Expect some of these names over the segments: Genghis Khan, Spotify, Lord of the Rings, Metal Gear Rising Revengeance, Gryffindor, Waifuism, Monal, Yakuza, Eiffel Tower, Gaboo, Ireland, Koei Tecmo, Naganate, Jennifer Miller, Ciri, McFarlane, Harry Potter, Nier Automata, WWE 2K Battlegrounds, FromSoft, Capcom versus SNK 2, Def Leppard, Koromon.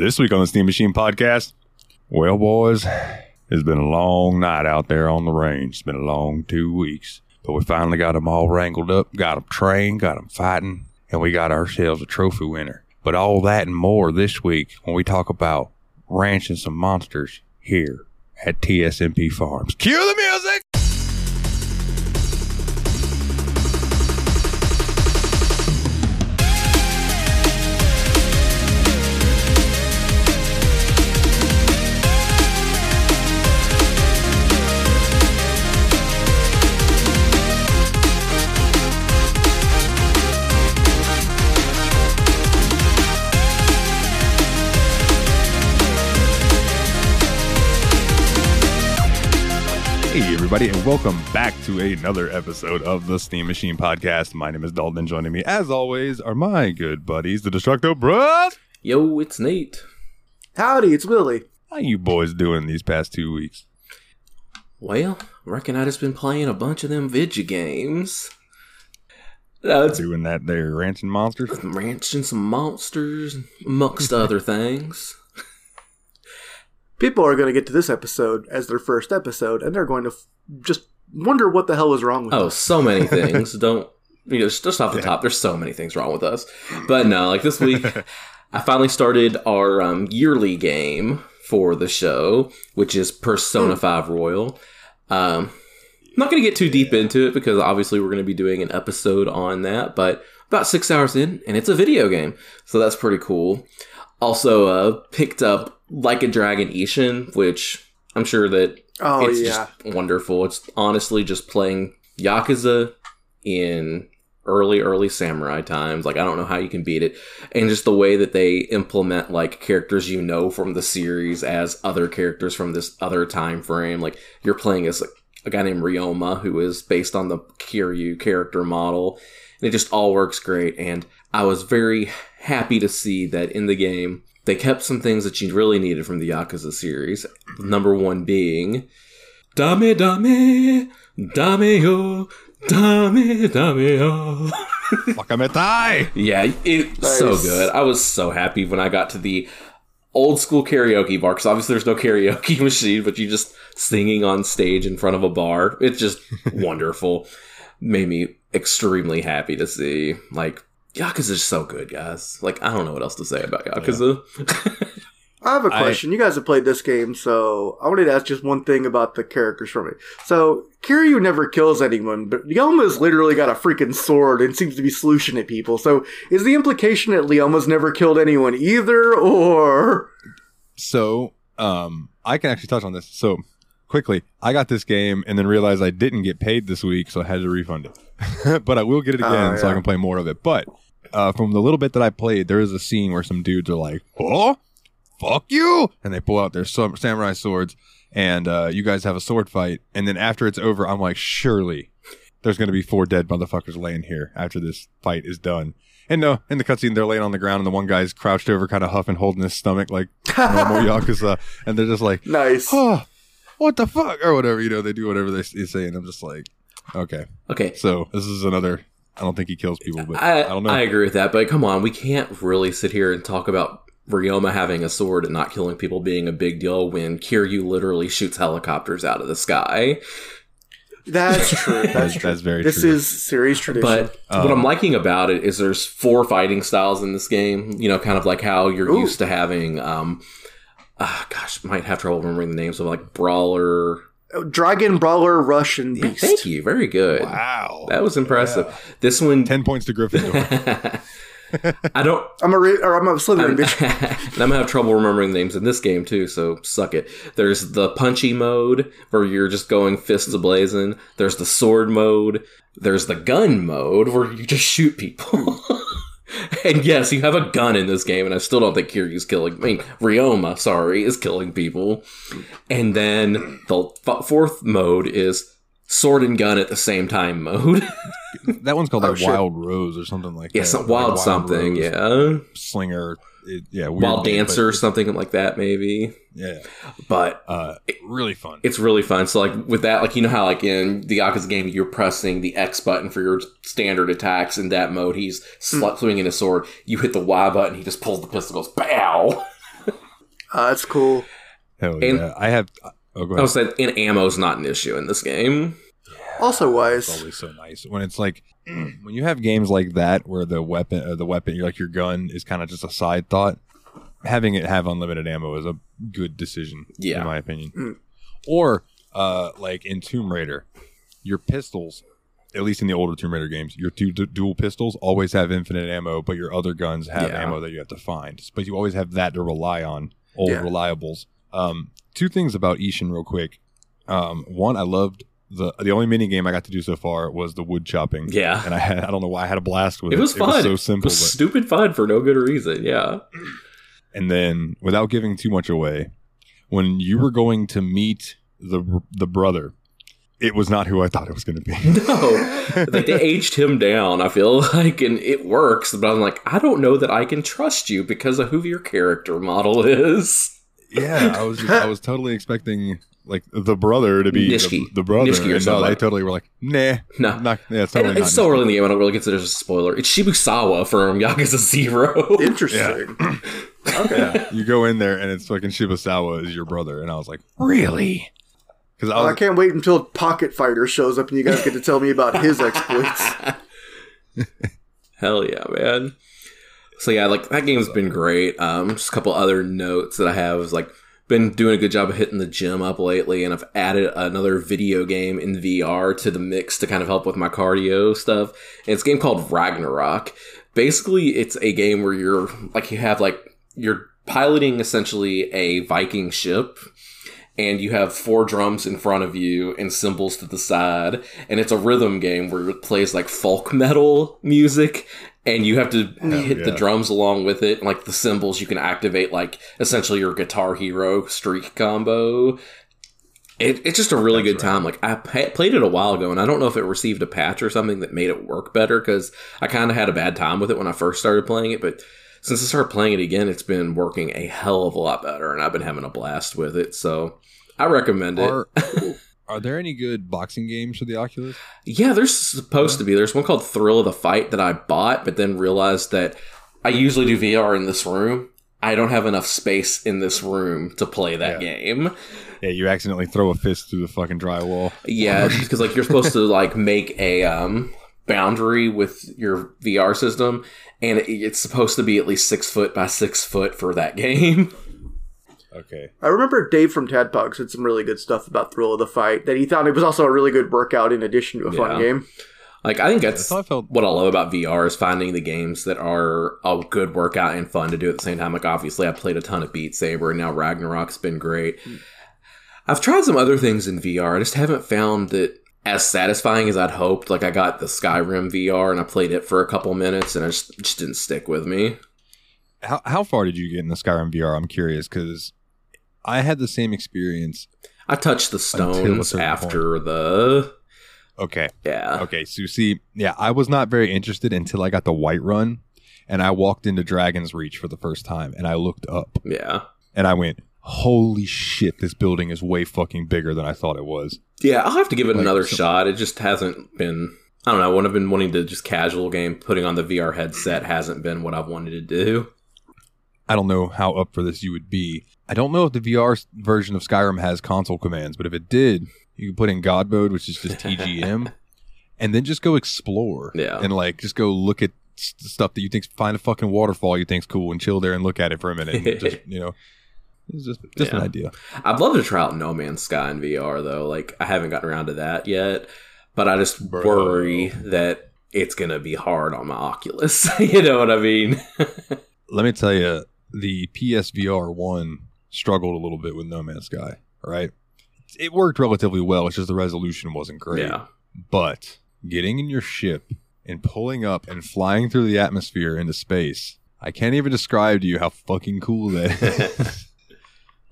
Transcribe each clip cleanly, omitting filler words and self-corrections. This week on the Steam Machine Podcast, well, boys, it's been a long night out there on the range. It's been a long 2 weeks, but we finally got them all wrangled up, got them trained, got them fighting, and we got ourselves a trophy winner. But all that and more this week when we talk about ranching some monsters here at TSMP Farms. Cue the music! Everybody, and welcome back to another episode of the Steam Machine Podcast. My name is Dalton. Joining me, as always, are my good buddies, the Destructo Bros. Yo, it's Nate. Howdy, it's Willie. How you boys doing these past 2 weeks? Well, reckon I just been playing a bunch of them video games. Doing that there, ranching monsters? Ranching some monsters, amongst other things. People are going to get to this episode as their first episode, and they're going to just wonder what the hell is wrong with us. Oh, so many things. Just off the top, there's so many things wrong with us. But no, like this week, I finally started our yearly game for the show, which is Persona 5 Royal. I'm not going to get too deep into it because obviously we're going to be doing an episode on that, but about 6 hours in, and it's a video game. So that's pretty cool. Also picked up Like a Dragon: Ishin, which I'm sure that just wonderful. It's honestly just playing Yakuza in early samurai times. Like, I don't know how you can beat it. And just the way that they implement, like, characters you know from the series as other characters from this other time frame. Like, you're playing as a guy named Ryoma, who is based on the Kiryu character model. And it just all works great. And I was very happy to see that in the game, they kept some things that you really needed from the Yakuza series. Number one being Dame Dame Dame Yo Dame Dame Yo Wakametai. Yeah, it's nice. So good. I was so happy when I got to the old school karaoke bar, because obviously there's no karaoke machine, but you just singing on stage in front of a bar. It's just wonderful. Made me extremely happy to see, like, Yakuza is so good, guys. Like, I don't know what else to say about Yakuza. Yeah. I have a question. You guys have played this game, so I wanted to ask just one thing about the characters from it. So, Kiryu never kills anyone, but Leoma's literally got a freaking sword and seems to be slooshing at people. So, is the implication that Leoma's never killed anyone either, or...? So, I can actually touch on this. So, quickly, I got this game and then realized I didn't get paid this week, so I had to refund it. But I will get it again so I can play more of it. But from the little bit that I played, there is a scene where some dudes are like, "Oh, fuck you!" And they pull out their samurai swords, and you guys have a sword fight. And then after it's over, I'm like, surely there's going to be 4 dead motherfuckers laying here after this fight is done. And no, in the cutscene, they're laying on the ground, and the one guy's crouched over, kind of huffing, holding his stomach like normal Yakuza. And they're just like, "Nice, oh, what the fuck?" Or whatever, they do whatever they say, and I'm just like... Okay. So this is another. I don't think he kills people, but I don't know. I agree with that, but come on, we can't really sit here and talk about Ryoma having a sword and not killing people being a big deal when Kiryu literally shoots helicopters out of the sky. That's true. That's very true. This is series tradition. But what I'm liking about it is there's 4 fighting styles in this game. You know, kind of like how you're used to having. Might have trouble remembering the names of, like, Brawler. Dragon, Brawler, Rush, and Beast. Yeah, thank you. Very good. Wow. That was impressive. Yeah. This one... 10 points to Gryffindor. I'm a Slytherin, bitch. I'm going to have trouble remembering names in this game, too, so suck it. There's the punchy mode, where you're just going fists ablazing. There's the sword mode. There's the gun mode, where you just shoot people. And yes, you have a gun in this game, and I still don't think Kiryu's killing... Ryoma, is killing people. And then the 4th mode is sword and gun at the same time mode. That one's called Wild Rose or something like that. Yeah, Wild something, Rose, yeah. Slinger, Wild Dancer or something like that, maybe. Yeah. But... really fun. It's really fun. So, like, with that, like, you know how, like, in the Yakuza game, you're pressing the X button for your standard attacks. In that mode, he's swinging his sword. You hit the Y button, he just pulls the pistol, goes, bow! That's cool. Hell yeah. And I have. Oh, go ahead. I was saying, and ammo's not an issue in this game. Also, wise. It's always so nice when it's like when you have games like that where the weapon, you're like your gun is kind of just a side thought. Having it have unlimited ammo is a good decision, in my opinion. Mm. Or like in Tomb Raider, your pistols, at least in the older Tomb Raider games, your two dual pistols always have infinite ammo, but your other guns have ammo that you have to find. But you always have that to rely on, old reliables. Two things about Ishin real quick. One, I loved the only mini game I got to do so far was the wood chopping. Yeah, and I don't know why I had a blast with it. It was fun. It was so simple, it was stupid fun for no good reason. Yeah. And then, without giving too much away, when you were going to meet the brother, it was not who I thought it was going to be. No, like they aged him down, I feel like, and it works. But I'm like, I don't know that I can trust you because of who your character model is. Yeah, I was totally expecting like the brother to be the brother. Nishiki or something. No, they totally were like, it's so early in the game. I don't really consider it a spoiler. It's Shibusawa from Yakuza 0. Interesting. Yeah. Okay. Yeah. You go in there and it's fucking Shibasawa is your brother, and I was like, really? Because I can't wait until Pocket Fighter shows up and you guys get to tell me about his exploits. Hell yeah, man! So yeah, like that game's been great. Just a couple other notes that I have is like been doing a good job of hitting the gym up lately, and I've added another video game in VR to the mix to kind of help with my cardio stuff. And it's a game called Ragnarok. Basically, it's a game where you're piloting essentially a Viking ship, and you have four drums in front of you and cymbals to the side, and it's a rhythm game where it plays like folk metal music, and you have to hit the drums along with it, and like the cymbals you can activate like essentially your Guitar Hero streak combo. It's just a really good time. Like I played it a while ago, and I don't know if it received a patch or something that made it work better, because I kind of had a bad time with it when I first started playing it, but since I started playing it again, it's been working a hell of a lot better, and I've been having a blast with it, so I recommend it. Are there any good boxing games for the Oculus? Yeah, there's supposed to be. There's one called Thrill of the Fight that I bought, but then realized that I usually do VR in this room. I don't have enough space in this room to play that game. Yeah, you accidentally throw a fist through the fucking drywall. Yeah, because like you're supposed to like make a boundary with your VR system, and it's supposed to be at least 6 foot by 6 foot for that game. Okay. I remember Dave from Tadpog said some really good stuff about Thrill of the Fight, that he thought it was also a really good workout in addition to a fun game. Like I think that's what I love about VR is finding the games that are a good workout and fun to do at the same time. Like obviously I played a ton of Beat Saber, and now Ragnarok's been great. I've tried some other things in VR. I just haven't found that as satisfying as I'd hoped. Like I got the Skyrim VR and I played it for a couple minutes, and I just didn't stick with me. How far did you get in the Skyrim VR? I'm curious, because I had the same experience. I touched the stones after the... Okay. Yeah. Okay, so see, I was not very interested until I got the White Run, and I walked into Dragon's Reach for the first time, and I looked up. Yeah. And I went, holy shit, this building is way fucking bigger than I thought it was. Yeah, I'll have to give it another shot. It just hasn't been, I don't know, when I've been wanting to just casual game, putting on the VR headset hasn't been what I've wanted to do. I don't know how up for this you would be. I don't know if the VR version of Skyrim has console commands, but if it did, you could put in God mode, which is just TGM, and then just go explore. Yeah. And like, just go look at stuff that you think, find a fucking waterfall you think's cool and chill there and look at it for a minute and just, you know. It's just an idea. I'd love to try out No Man's Sky in VR, though. Like, I haven't gotten around to that yet, but I just worry that it's going to be hard on my Oculus. You know what I mean? Let me tell you, the PSVR 1 struggled a little bit with No Man's Sky, right? It worked relatively well. It's just the resolution wasn't great. Yeah. But getting in your ship and pulling up and flying through the atmosphere into space, I can't even describe to you how fucking cool that is.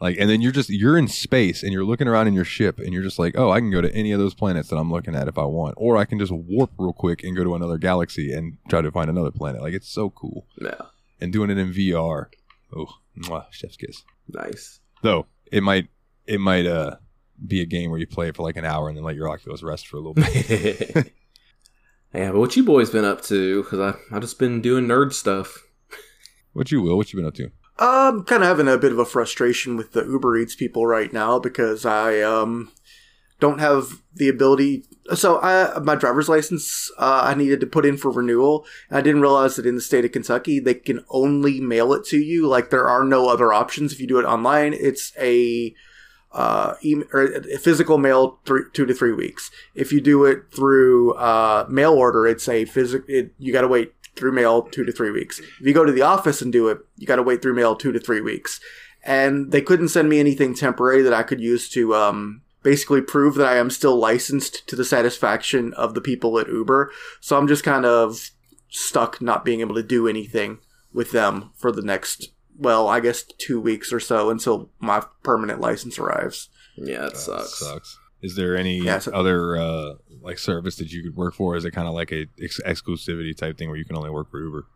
Like, and then you're in space and you're looking around in your ship and you're just like, oh, I can go to any of those planets that I'm looking at if I want, or I can just warp real quick and go to another galaxy and try to find another planet. Like, it's so cool. Yeah. And doing it in VR, oh, mwah, chef's kiss. Nice. Though it might be a game where you play it for like an hour and then let your Oculus rest for a little bit. Yeah, but what you boys been up to? Because I've just been doing nerd stuff. What you been up to? I'm kind of having a bit of a frustration with the Uber Eats people right now because I don't have the ability. So my driver's license, I needed to put in for renewal. I didn't realize that in the state of Kentucky, they can only mail it to you. Like, there are no other options. If you do it online, it's a physical mail 2 to 3 weeks. If you do it through mail order, it's a you got to wait through mail 2 to 3 weeks. If you go to the office and do it, you got to wait through mail 2 to 3 weeks. And they couldn't send me anything temporary that I could use to basically prove that I am still licensed to the satisfaction of the people at Uber. So I'm just kind of stuck not being able to do anything with them for the next, well, I guess 2 weeks or so until my permanent license arrives. Yeah, it sucks. Is there any other like service that you could work for? Is it kind of like a exclusivity type thing where you can only work for Uber?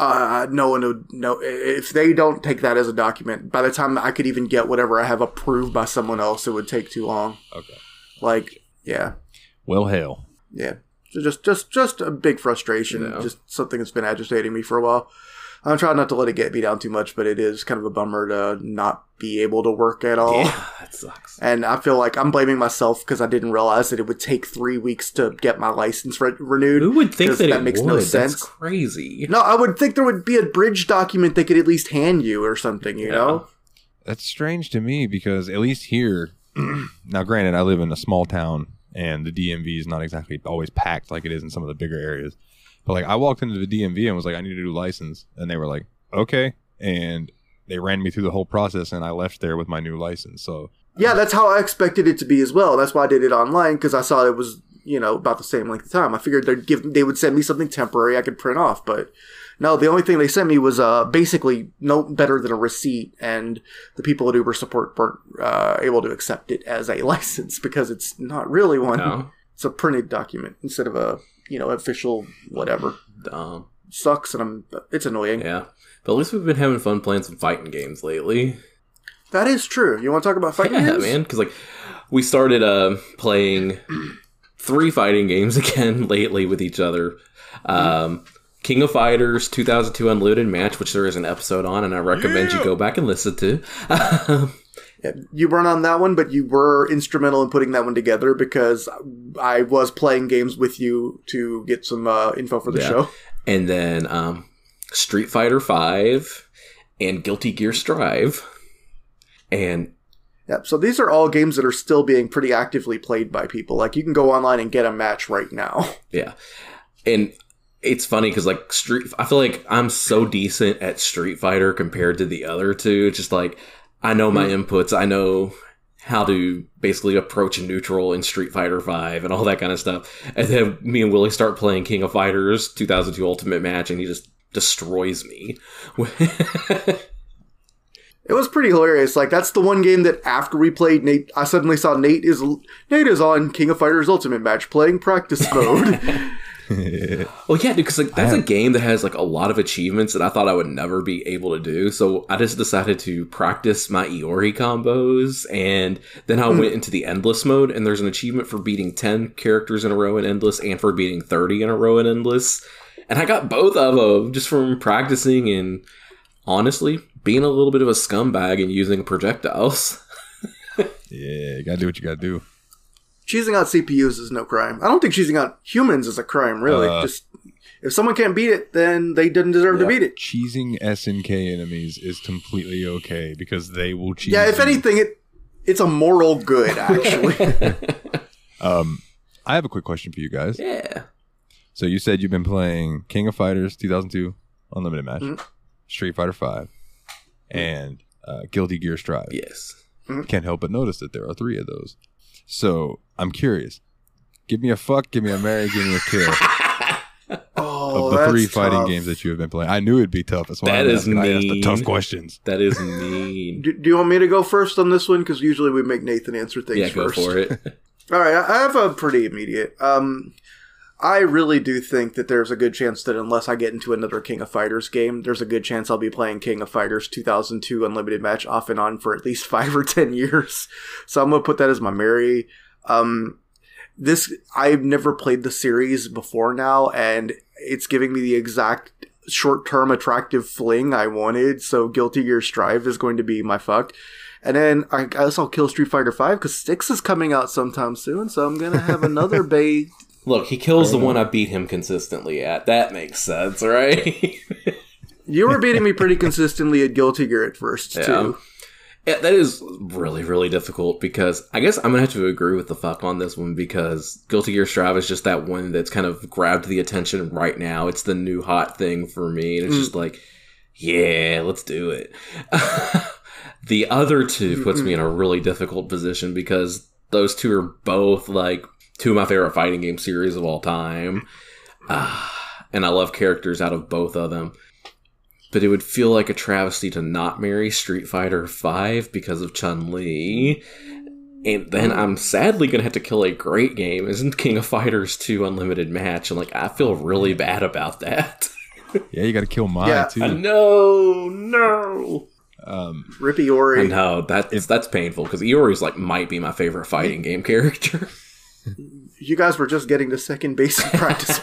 No one would know if they don't take that as a document. By the time I could even get whatever I have approved by someone else, it would take too long. Okay. Like, yeah. Well, hell. Yeah. So just a big frustration. You know. Just something that's been agitating me for a while. I'm trying not to let it get me down too much, but it is kind of a bummer to not be able to work at all. Yeah, that sucks. And I feel like I'm blaming myself because I didn't realize that it would take 3 weeks to get my license renewed. Who would think that it makes would? No sense. That's crazy. No, I would think there would be a bridge document they could at least hand you or something, you know? That's strange to me because at least here, now granted, I live in a small town and the DMV is not exactly always packed like it is in some of the bigger areas. But, like, I walked into the DMV and was like, I need a new license. And they were like, okay. And they ran me through the whole process, and I left there with my new license. So yeah, that's how I expected it to be as well. That's why I did it online, because I saw it was, you know, about the same length of time. I figured they would send me something temporary I could print off. But no, the only thing they sent me was basically no better than a receipt. And the people at Uber support weren't able to accept it as a license because it's not really one. No. It's a printed document instead of a... you know, official whatever. Dumb. Sucks, and it's annoying. Yeah. But at least we've been having fun playing some fighting games lately. That is true. You want to talk about fighting games? Yeah, man. Because, like, we started playing 3 fighting games again lately with each other. King of Fighters 2002 Unlimited Match, which there is an episode on, and I recommend you go back and listen to. You weren't on that one, but you were instrumental in putting that one together because I was playing games with you to get some info for the show. And then Street Fighter V and Guilty Gear Strive. And so these are all games that are still being pretty actively played by people. Like, you can go online and get a match right now. Yeah. And it's funny because, like, I feel like I'm so decent at Street Fighter compared to the other two. It's just like... I know my inputs. I know how to basically approach neutral in Street Fighter V and all that kind of stuff. And then me and Willie start playing King of Fighters 2002 Ultimate Match, and he just destroys me. It was pretty hilarious. Like, that's the one game that after we played, Nate, I suddenly saw Nate is on King of Fighters Ultimate Match playing practice mode. Well, yeah, dude, because, like, that's a game that has, like, a lot of achievements that I thought I would never be able to do, so I just decided to practice my Iori combos, and then I went into the Endless mode, and there's an achievement for beating 10 characters in a row in Endless and for beating 30 in a row in Endless, and I got both of them just from practicing and, honestly, being a little bit of a scumbag and using projectiles. Yeah, you gotta do what you gotta do. Cheesing out CPUs is no crime. I don't think cheesing out humans is a crime, really. Just if someone can't beat it, then they didn't deserve to beat it. Cheesing SNK enemies is completely okay because they will cheese. Yeah, if anything, it's a moral good, actually. I have a quick question for you guys. Yeah. So you said you've been playing King of Fighters 2002 Unlimited Match, Street Fighter V, and Guilty Gear Strive. Yes. Can't help but notice that there are 3 of those. So I'm curious. Give me a fuck, give me a marry, give me a kill. Of the 3 fighting games that you have been playing, I knew it'd be tough. That's why I asked the tough questions. That is mean. Do you want me to go first on this one? Because usually we make Nathan answer things first. Go for it. All right, I have a pretty immediate. I really do think that there's a good chance that unless I get into another King of Fighters game, there's a good chance I'll be playing King of Fighters 2002 Unlimited Match off and on for at least 5 or 10 years. So I'm going to put that as my Mary. I've never played the series before now, and it's giving me the exact short-term attractive fling I wanted, so Guilty Gear Strive is going to be my fucked. And then I guess I'll kill Street Fighter V because 6 is coming out sometime soon, so I'm going to have another bait. Look, he kills the one I beat him consistently at. That makes sense, right? You were beating me pretty consistently at Guilty Gear at first, too. Yeah, that is really, really difficult because I guess I'm going to have to agree with the fuck on this one because Guilty Gear Strive is just that one that's kind of grabbed the attention right now. It's the new hot thing for me. And it's just like, yeah, let's do it. The other two puts me in a really difficult position because those two are both like two of my favorite fighting game series of all time. And I love characters out of both of them. But it would feel like a travesty to not marry Street Fighter V because of Chun-Li. And then I'm sadly going to have to kill a great game. Isn't King of Fighters 2 Unlimited Match? And like, I feel really bad about that. Yeah, you got to kill Mai, too. No. Rip Iori. I know, that's painful because Iori's like might be my favorite fighting game character. You guys were just getting to second base in practice.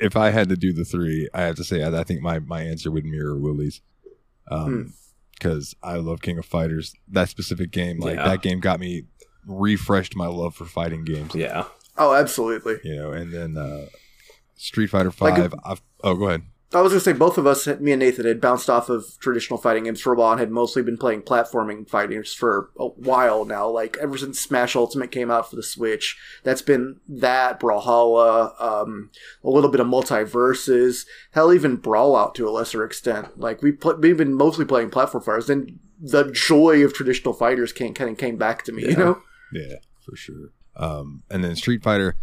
If I had to do the three, I have to say I think my answer would mirror Willie's, because I love King of Fighters. That specific game, that game got me refreshed my love for fighting games. Yeah. Oh, absolutely. You know, and then Street Fighter V. Go ahead. I was going to say both of us, me and Nathan, had bounced off of traditional fighting games for a while and had mostly been playing platforming fighters for a while now. Like, ever since Smash Ultimate came out for the Switch, that's been Brawlhalla, a little bit of Multiverses, hell, even Brawl Out to a lesser extent. Like, we've been mostly playing platform fighters. Then the joy of traditional fighters kind of came back to me, you know? Yeah, for sure. And then Street Fighter,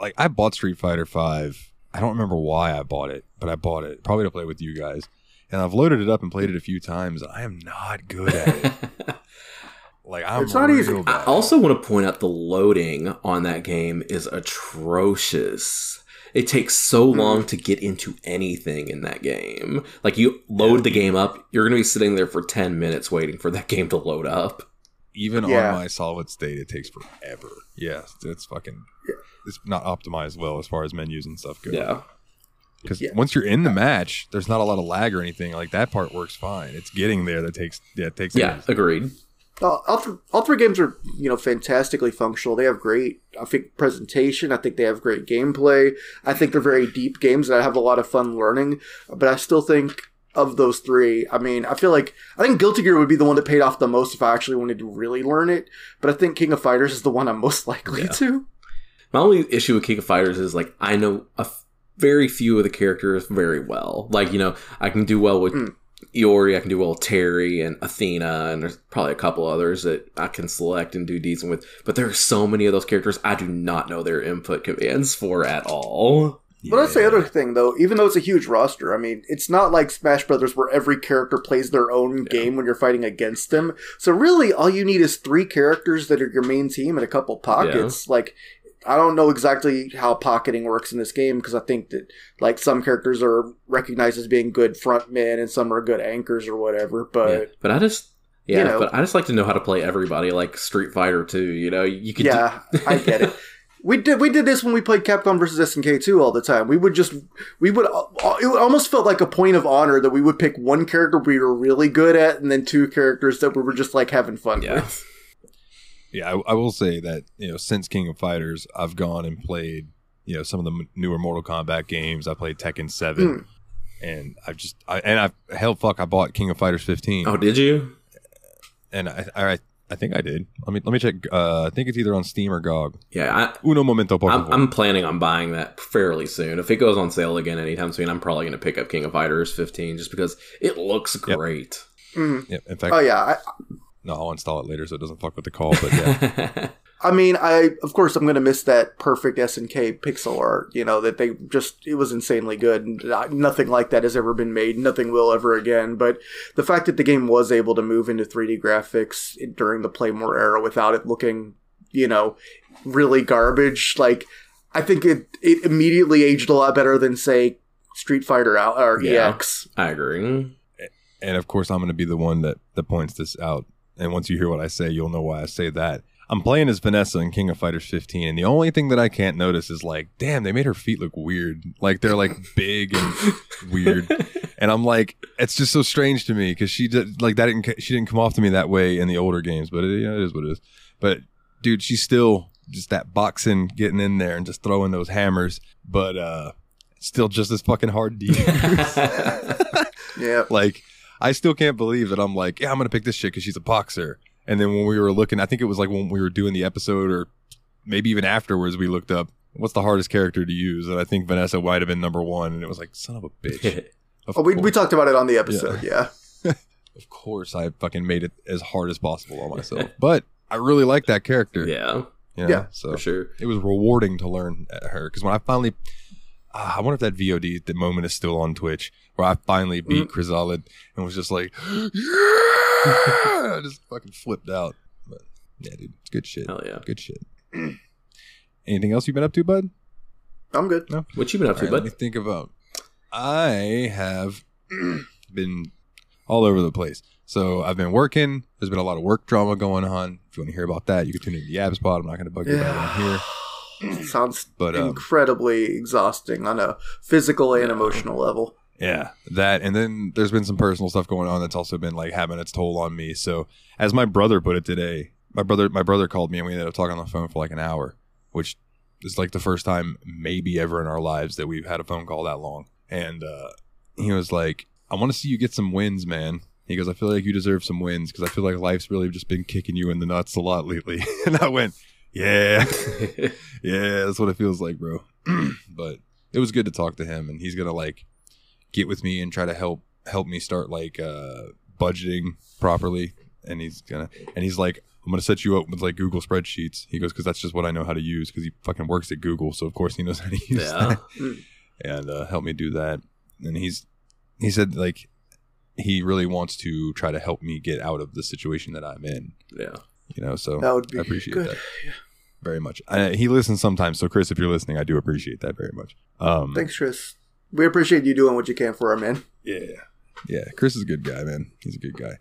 like, I bought Street Fighter V. I don't remember why I bought it, but I bought it probably to play with you guys. And I've loaded it up and played it a few times. I am not good at it. Like, it's not easy. I also want to point out the loading on that game is atrocious. It takes so long to get into anything in that game. Like, you load the game up, you're going to be sitting there for 10 minutes waiting for that game to load up. Even on my solid state, it takes forever. Yeah, it's fucking... Yeah. It's not optimized well as far as menus and stuff go. Yeah. Because once you're in the match, there's not a lot of lag or anything. Like, that part works fine. It's getting there that takes... Yeah, it takes... Yeah, agreed. All three games are, you know, fantastically functional. They have great, I think, presentation. I think they have great gameplay. I think they're very deep games that I have a lot of fun learning. But I still think... Of those three, I mean, I think Guilty Gear would be the one that paid off the most if I actually wanted to really learn it, but I think King of Fighters is the one I'm most likely to. My only issue with King of Fighters is, like, I know very few of the characters very well. Like, you know, I can do well with Iori, I can do well with Terry and Athena, and there's probably a couple others that I can select and do decent with, but there are so many of those characters I do not know their input commands for at all. But that's the other thing, though. Even though it's a huge roster, I mean, it's not like Smash Brothers where every character plays their own game when you're fighting against them. So really, all you need is three characters that are your main team and a couple pockets. Yeah. Like, I don't know exactly how pocketing works in this game because I think that, like, some characters are recognized as being good frontmen and some are good anchors or whatever. But but I just like to know how to play everybody, like Street Fighter 2. You know, you could. Yeah, I get it. We did this when we played Capcom versus SNK 2 all the time. It almost felt like a point of honor that we would pick one character we were really good at and then two characters that we were just like having fun with. Yeah, I will say that, you know, since King of Fighters, I've gone and played, you know, some of the newer Mortal Kombat games. I played Tekken 7 and I bought King of Fighters 15. Oh, did you? And I think I did. Let me check. I think it's either on Steam or GOG. Yeah. Uno momento, por favor. I'm planning on buying that fairly soon. If it goes on sale again anytime soon, I'm probably going to pick up King of Fighters 15 just because it looks great. Yep. In fact, I'll install it later so it doesn't fuck with the call, but yeah. I mean, I'm going to miss that perfect SNK pixel art, you know, that it was insanely good. Nothing like that has ever been made. Nothing will ever again. But the fact that the game was able to move into 3D graphics during the Playmore era without it looking, you know, really garbage, like, I think it immediately aged a lot better than, say, Street Fighter or EX. I agree. And, of course, I'm going to be the one that points this out. And once you hear what I say, you'll know why I say that. I'm playing as Vanessa in King of Fighters 15, and the only thing that I can't notice is, like, damn, they made her feet look weird. Like, they're, like, big and weird. And I'm like, it's just so strange to me, because she didn't come off to me that way in the older games, but it is what it is. But, dude, she's still just that boxing, getting in there and just throwing those hammers, but still just as fucking hard to use. Yeah. Like, I still can't believe that I'm like, yeah, I'm going to pick this shit because she's a boxer. And then when we were looking, I think it was like when we were doing the episode or maybe even afterwards, we looked up what's the hardest character to use. And I think Vanessa might have been number one. And it was like, son of a bitch. We talked about it on the episode. Yeah. Of course, I fucking made it as hard as possible on myself. But I really like that character. Yeah. You know? Yeah, so for sure. It was rewarding to learn at her. Because when I finally, I wonder if that VOD, the moment is still on Twitch, where I finally beat Chrysalid and was just like, I just fucking flipped out. But yeah, dude, it's good shit. Hell yeah. Good shit. Anything else you've been up to, bud? I'm good. No? What you been up to, bud? Let me think about. I have been all over the place. So I've been working. There's been a lot of work drama going on. If you want to hear about that, you can tune into YabSpod. I'm not going to bug you about it on here. It sounds incredibly exhausting on a physical and emotional level. Yeah, that, and then there's been some personal stuff going on that's also been like having its toll on me. So, as my brother put it today, my brother called me and we ended up talking on the phone for like an hour, which is like the first time maybe ever in our lives that we've had a phone call that long. And he was like, "I want to see you get some wins, man." He goes, "I feel like you deserve some wins because I feel like life's really just been kicking you in the nuts a lot lately." And I went, "Yeah, yeah, that's what it feels like, bro." But it was good to talk to him, and he's gonna like get with me and try to help me start like budgeting properly, and he's like, I'm gonna set you up with like Google spreadsheets. He goes, because that's just what I know how to use, because he fucking works at Google, so of course he knows how to use that. And help me do that. And he said like he really wants to try to help me get out of the situation that I'm in. Yeah, you know, so that would be I appreciate good. That yeah. very much. He listens sometimes, so Chris, if you're listening, I do appreciate that very much. Thanks, Chris. We appreciate you doing what you can for our man. Yeah. Yeah. Chris is a good guy, man. He's a good guy.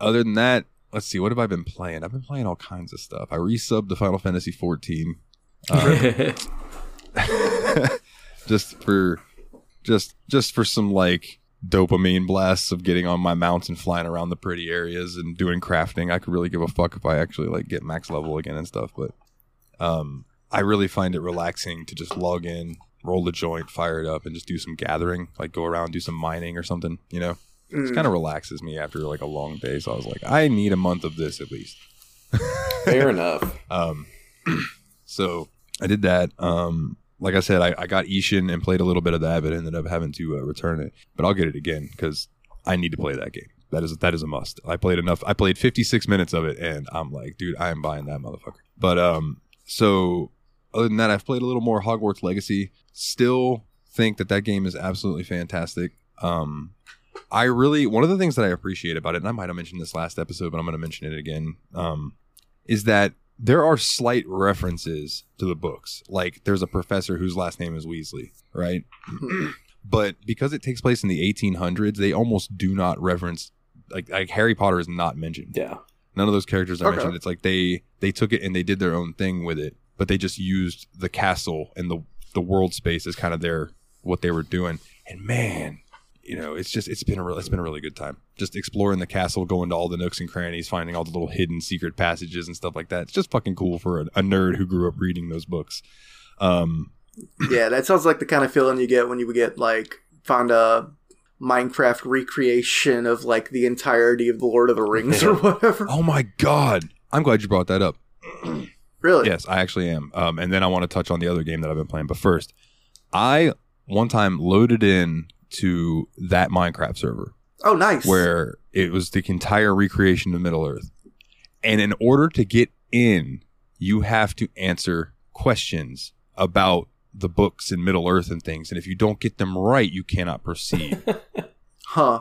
Other than that, let's see. What have I been playing? I've been playing all kinds of stuff. I resubbed to Final Fantasy 14. Just for some like dopamine blasts of getting on my mounts and flying around the pretty areas and doing crafting. I could really give a fuck if I actually like get max level again and stuff, but I really find it relaxing to just log in, roll a joint, fire it up, and just do some gathering, like go around, do some mining or something, you know? It kind of relaxes me after like a long day, so I was like, I need a month of this at least. Fair enough. So I did that. Like I said, I got Ishin and played a little bit of that, but ended up having to return it. But I'll get it again because I need to play that game. That is a must. I played enough. I played 56 minutes of it, and I'm like, dude, I am buying that motherfucker. But so other than that, I've played a little more Hogwarts Legacy. Still think that game is absolutely fantastic. One of the things that I appreciate about it, and I might have mentioned this last episode, but I'm going to mention it again, is that there are slight references to the books. Like, there's a professor whose last name is Weasley, right? But because it takes place in the 1800s, they almost do not reference, like Harry Potter is not mentioned. Yeah. None of those characters are mentioned. It's like they took it and they did their own thing with it, but they just used the castle and the world space is kind of what they were doing. And man, you know, it's been a really good time just exploring the castle, going to all the nooks and crannies, finding all the little hidden secret passages and stuff like that. It's just fucking cool for a nerd who grew up reading those books. Yeah, that sounds like the kind of feeling you get when you get like found a Minecraft recreation of like the entirety of the Lord of the Rings or whatever. Oh my God, I'm glad you brought that up. Really? Yes, I actually am. And then I want to touch on the other game that I've been playing. But first, I one time loaded in to that Minecraft server. Oh, nice. Where it was the entire recreation of Middle Earth. And in order to get in, you have to answer questions about the books in Middle Earth and things. And if you don't get them right, you cannot proceed. Huh.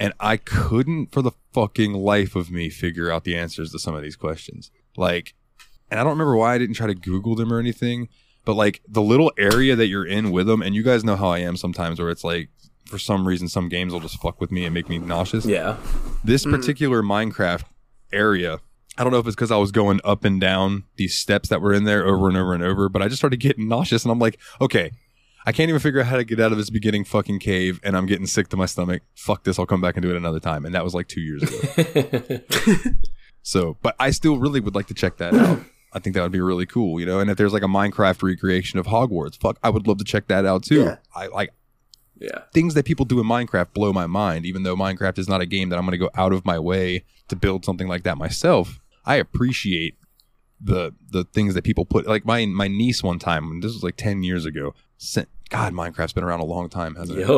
And I couldn't for the fucking life of me figure out the answers to some of these questions. Like... And I don't remember why I didn't try to Google them or anything, but like the little area that you're in with them, and you guys know how I am sometimes where it's like, for some reason, some games will just fuck with me and make me nauseous. Yeah. This particular Minecraft area, I don't know if it's because I was going up and down these steps that were in there over and over and over, but I just started getting nauseous, and I'm like, okay, I can't even figure out how to get out of this beginning fucking cave, and I'm getting sick to my stomach. Fuck this, I'll come back and do it another time. And that was like 2 years ago. So, but I still really would like to check that out. I think that would be really cool, you know? And if there's like a Minecraft recreation of Hogwarts, fuck, I would love to check that out too. Yeah. Things that people do in Minecraft blow my mind, even though Minecraft is not a game that I'm going to go out of my way to build something like that myself. I appreciate the things that people put, like my niece one time, and this was like 10 years ago, sent, God, Minecraft's been around a long time, hasn't it?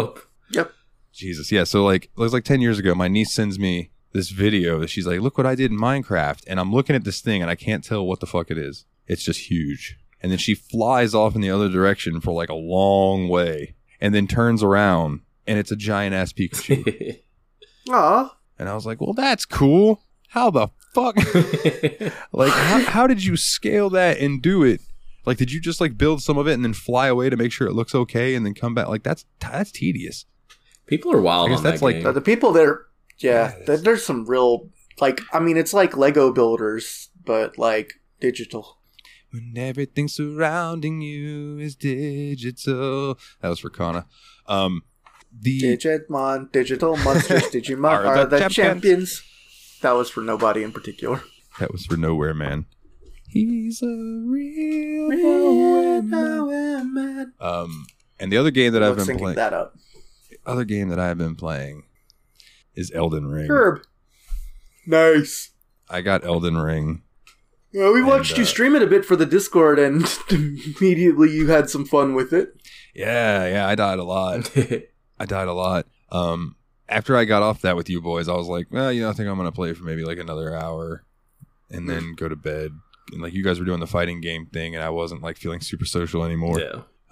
Yep. Jesus. Yeah. So like, it was like 10 years ago, my niece sends me this video that she's like, look what I did in Minecraft. And I'm looking at this thing and I can't tell what the fuck it is. It's just huge. And then she flies off in the other direction for like a long way and then turns around and it's a giant ass Pikachu. Aw. And I was like, well, that's cool. How the fuck? Like, how did you scale that and do it? Like, did you just like build some of it and then fly away to make sure it looks okay and then come back? Like, that's tedious. People are wild. I guess on that's that game. Like the people there. Yeah, there's some real, like, I mean, it's like Lego builders, but like digital. When everything surrounding you is digital. That was for Kana. Digimon, digital monsters, Digimon are the champions. That was for nobody in particular. That was for Nowhere Man. He's a real Nowhere Man. And the other game that I've been playing. That up. The other game that I've been playing is Elden Ring. Herb. Nice. I got Elden Ring. Yeah, we watched you stream it a bit for the Discord, and immediately you had some fun with it. Yeah, I died a lot. After I got off that with you boys, I was like, well, you know, I think I'm going to play for maybe like another hour and then go to bed. And like you guys were doing the fighting game thing and I wasn't like feeling super social anymore.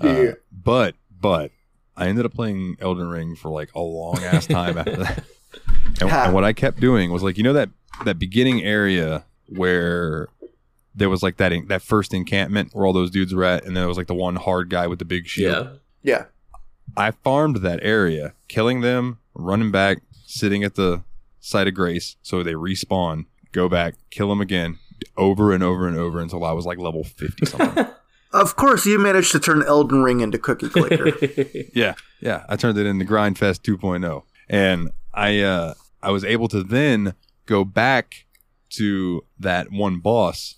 Yeah. But I ended up playing Elden Ring for like a long ass time after that. And what I kept doing was like, you know, that beginning area where there was like that first encampment where all those dudes were at. And then it was like the one hard guy with the big shield. Yeah. I farmed that area, killing them, running back, sitting at the site of grace so they respawn, go back, kill them again, over and over and over until I was like level 50 something. Of course, you managed to turn Elden Ring into Cookie Clicker. Yeah, I turned it into Grindfest 2.0, and I was able to then go back to that one boss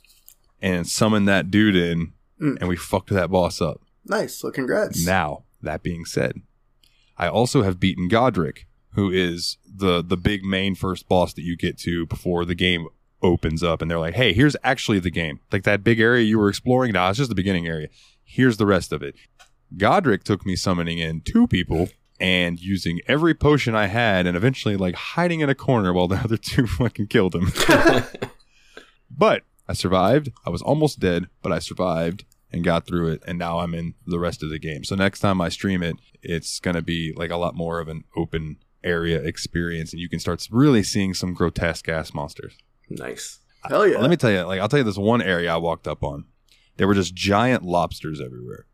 and summon that dude in, and we fucked that boss up. Nice, well, congrats. Now, that being said, I also have beaten Godrick, who is the big main first boss that you get to before the game opens up. And they're like, hey, here's actually the game. Like that big area you were exploring. Nah, it's just the beginning area. Here's the rest of it. Godrick took me summoning in two people and using every potion I had and eventually like hiding in a corner while the other two fucking killed him. But I survived. I was almost dead, but I survived and got through it, and now I'm in the rest of the game. So next time I stream it, it's going to be like a lot more of an open area experience, and you can start really seeing some grotesque ass monsters. Nice. Hell yeah. Let me tell you, like, I'll tell you this one area I walked up on. There were just giant lobsters everywhere,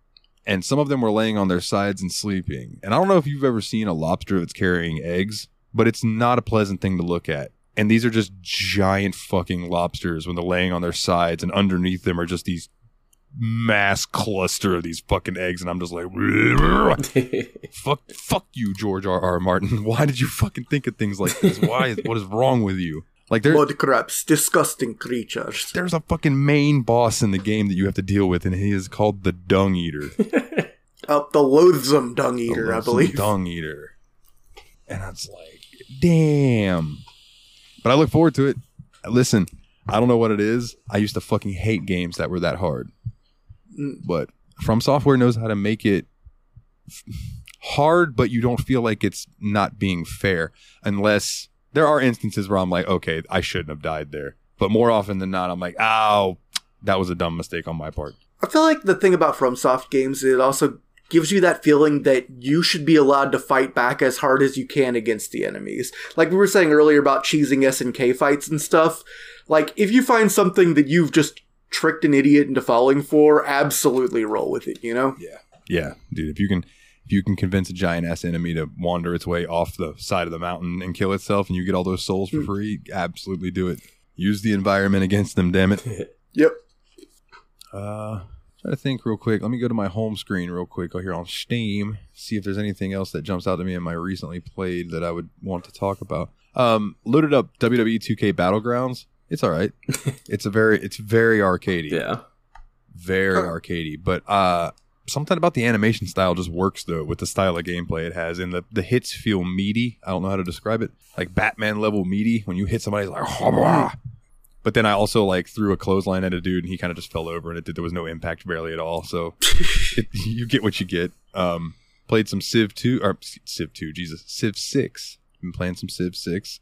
and some of them were laying on their sides and sleeping. And I don't know if you've ever seen a lobster that's carrying eggs, but it's not a pleasant thing to look at. And these are just giant fucking lobsters when they're laying on their sides, and underneath them are just these mass cluster of these fucking eggs, and I'm just like, fuck you, George R.R. Martin. Why did you fucking think of things like this? What is wrong with you? Like, mud crabs, disgusting creatures. There's a fucking main boss in the game that you have to deal with, and he is called the Dung Eater. The loathsome Dung Eater, I believe. Dung Eater. And I was like, damn. But I look forward to it. Listen, I don't know what it is. I used to fucking hate games that were that hard. But From Software knows how to make it hard, but you don't feel like it's not being fair, unless there are instances where I'm like, okay, I shouldn't have died there. But more often than not, I'm like, oh, that was a dumb mistake on my part. I feel like the thing about FromSoft games, it also gives you that feeling that you should be allowed to fight back as hard as you can against the enemies. Like we were saying earlier about cheesing SNK fights and stuff. Like, if you find something that you've just tricked an idiot into falling for, absolutely roll with it, you know? Yeah, dude, if you can convince a giant ass enemy to wander its way off the side of the mountain and kill itself and you get all those souls for free, absolutely do it. Use the environment against them, damn it. Yep. Try to think real quick. Let me go to my home screen real quick. I'll hear on Steam, see if there's anything else that jumps out to me in my recently played that I would want to talk about. Loaded up WWE 2K Battlegrounds. It's all right. It's very arcadey. Yeah. Very arcadey. But something about the animation style just works, though, with the style of gameplay it has. And the hits feel meaty. I don't know how to describe it. Like Batman-level meaty. When you hit somebody, it's like... Hah-wah! But then I also like threw a clothesline at a dude and he kind of just fell over and there was no impact barely at all. So you get what you get. Played some Civ 6. Been playing some Civ 6.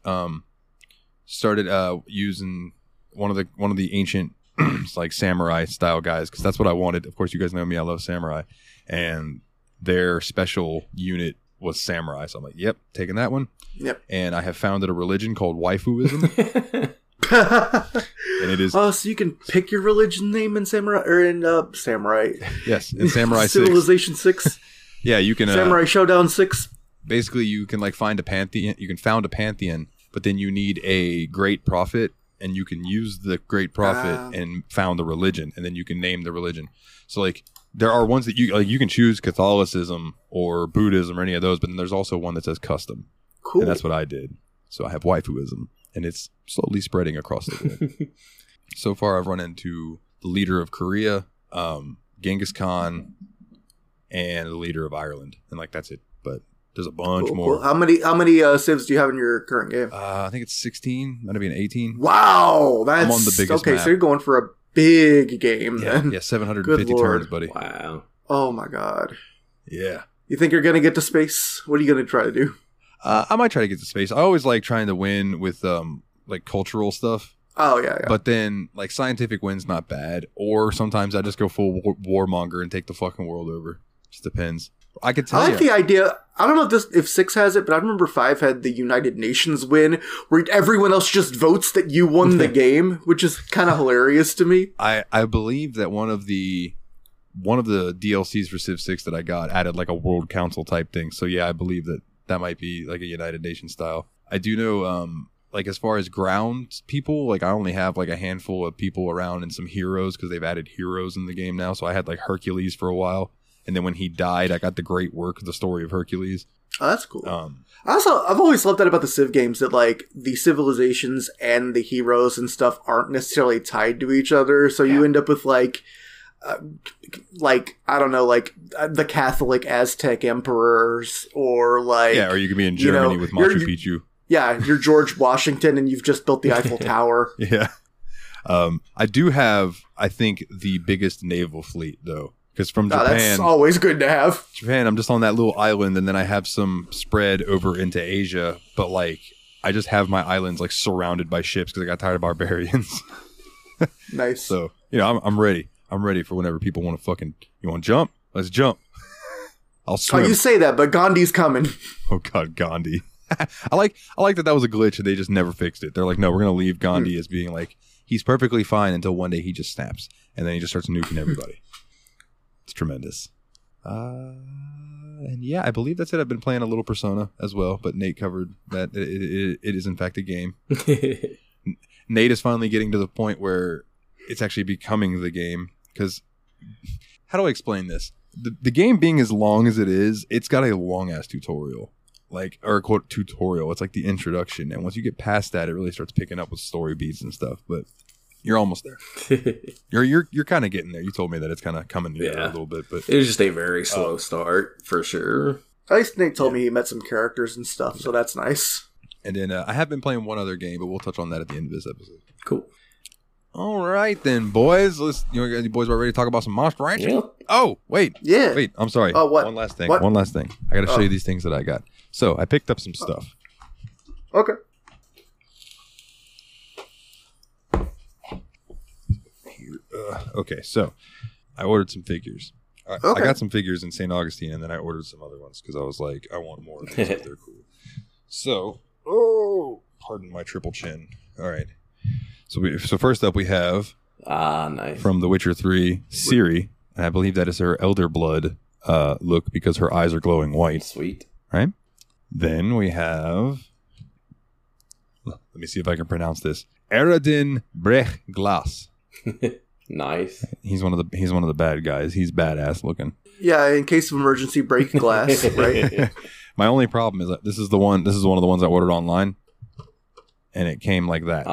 Started using one of the ancient like samurai style guys because that's what I wanted. Of course, you guys know me. I love samurai, and their special unit was samurai. So I'm like, yep, taking that one. Yep. And I have founded a religion called Waifuism. And it is. Oh, so you can pick your religion name in Samurai or in Samurai. Yes, in Samurai Civilization 6. Yeah, you can Samurai Showdown 6. Basically, you can like find a pantheon. You can found a pantheon, but then you need a great prophet, and you can use the great prophet and found the religion, and then you can name the religion. So like there are ones that you can choose Catholicism or Buddhism or any of those, but then there's also one that says custom. Cool. And that's what I did. So I have Waifuism. And it's slowly spreading across the world. So far, I've run into the leader of Korea, Genghis Khan, and the leader of Ireland, and like that's it. But there's a bunch more. Cool. How many civs do you have in your current game? I think it's 16. Might have been 18. Wow, that's I'm on the biggest okay. Map. So you're going for a big game then? Yeah, 750 turns, buddy. Wow. Oh my god. Yeah. You think you're gonna get to space? What are you gonna try to do? I might try to get to space. I always like trying to win with like cultural stuff. Oh, yeah. But then like scientific win's not bad. Or sometimes I just go full warmonger and take the fucking world over. Just depends. I could tell you. I like the idea. I don't know if 6 has it, but I remember 5 had the United Nations win where everyone else just votes that you won the game, which is kind of hilarious to me. I believe that one of the DLCs for Civ 6 that I got added like a world council type thing. So, yeah, I believe that. That might be like a United Nations style. I do know, like as far as ground people, like I only have like a handful of people around and some heroes because they've added heroes in the game now. So I had like Hercules for a while, and then when he died, I got the great work, the story of Hercules. Oh, that's cool. I've always loved that about the Civ games that like the civilizations and the heroes and stuff aren't necessarily tied to each other. So you end up with like I don't know, like the Catholic Aztec emperors, or like or you can be in Germany with Machu Picchu. Yeah, you're George Washington, and you've just built the Eiffel Tower. Yeah, I do have, I think, the biggest naval fleet though, because from Japan, that's always good to have. Japan, I'm just on that little island, and then I have some spread over into Asia, but like I just have my islands like surrounded by ships because I got tired of barbarians. Nice. So I'm ready. I'm ready for whenever people want to fucking... You want to jump? Let's jump. I'll swim. Oh, you say that, but Gandhi's coming. Oh, God, Gandhi. I like that was a glitch and they just never fixed it. They're like, no, we're going to leave Gandhi as being like, he's perfectly fine until one day he just snaps. And then he just starts nuking everybody. It's tremendous. And yeah, I believe that's it. I've been playing a little Persona as well, but Nate covered that. It is, in fact, a game. Nate is finally getting to the point where it's actually becoming the game. Because how do I explain this? The game being as long as it is, it's got a long ass tutorial, or a tutorial. It's like the introduction, and once you get past that, it really starts picking up with story beats and stuff. But you're almost there. you're kind of getting there. You told me that it's kind of coming together a little bit, but it was just a very slow start for sure. At least Nate told me he met some characters and stuff, so that's nice. And then I have been playing one other game, but we'll touch on that at the end of this episode. Cool. All right, then, boys. You boys are ready to talk about some Monster Ranch? Yeah. Oh, wait. Yeah. Wait, I'm sorry. Oh, what? One last thing. I got to show you these things that I got. So I picked up some stuff. Okay. Here, okay, so I ordered some figures. Okay. I got some figures in St. Augustine, and then I ordered some other ones because I was like, I want more of these if they're cool. So, pardon my triple chin. All right. So first up we have nice. From The Witcher 3, Ciri, and I believe that is her elder blood look because her eyes are glowing white. Sweet. Right? Then we have Let me see if I can pronounce this. Eredin Brechglas. Nice. He's one of the bad guys. He's badass looking. Yeah, in case of emergency, break glass, right? My only problem is that this is one of the ones I ordered online, and it came like that.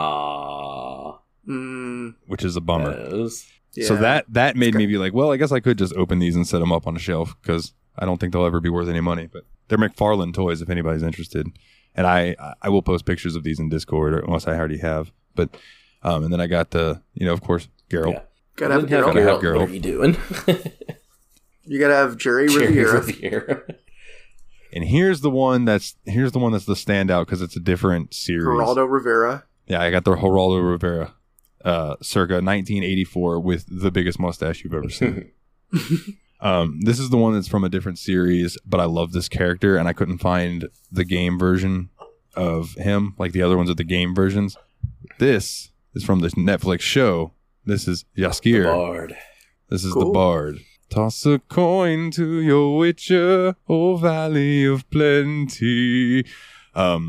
Which is a bummer. Yeah. So that made me be like, well, I guess I could just open these and set them up on a shelf because I don't think they'll ever be worth any money. But they're McFarlane toys if anybody's interested. And I will post pictures of these in Discord, or unless I already have. But and then I got the, of course, Geralt. Yeah. Gotta have Geralt. What are you doing? You gotta have Jerry Riviera. And here's the one that's the standout because it's a different series. Geraldo Rivera. Yeah, I got the Geraldo Rivera, circa 1984, with the biggest mustache you've ever seen. This is the one that's from a different series, but I love this character, and I couldn't find the game version of him, like the other ones are the game versions. This is from this Netflix show. This is Yaskir. The Bard. This is cool. The Bard. Toss a coin to your witcher, O Valley of Plenty. In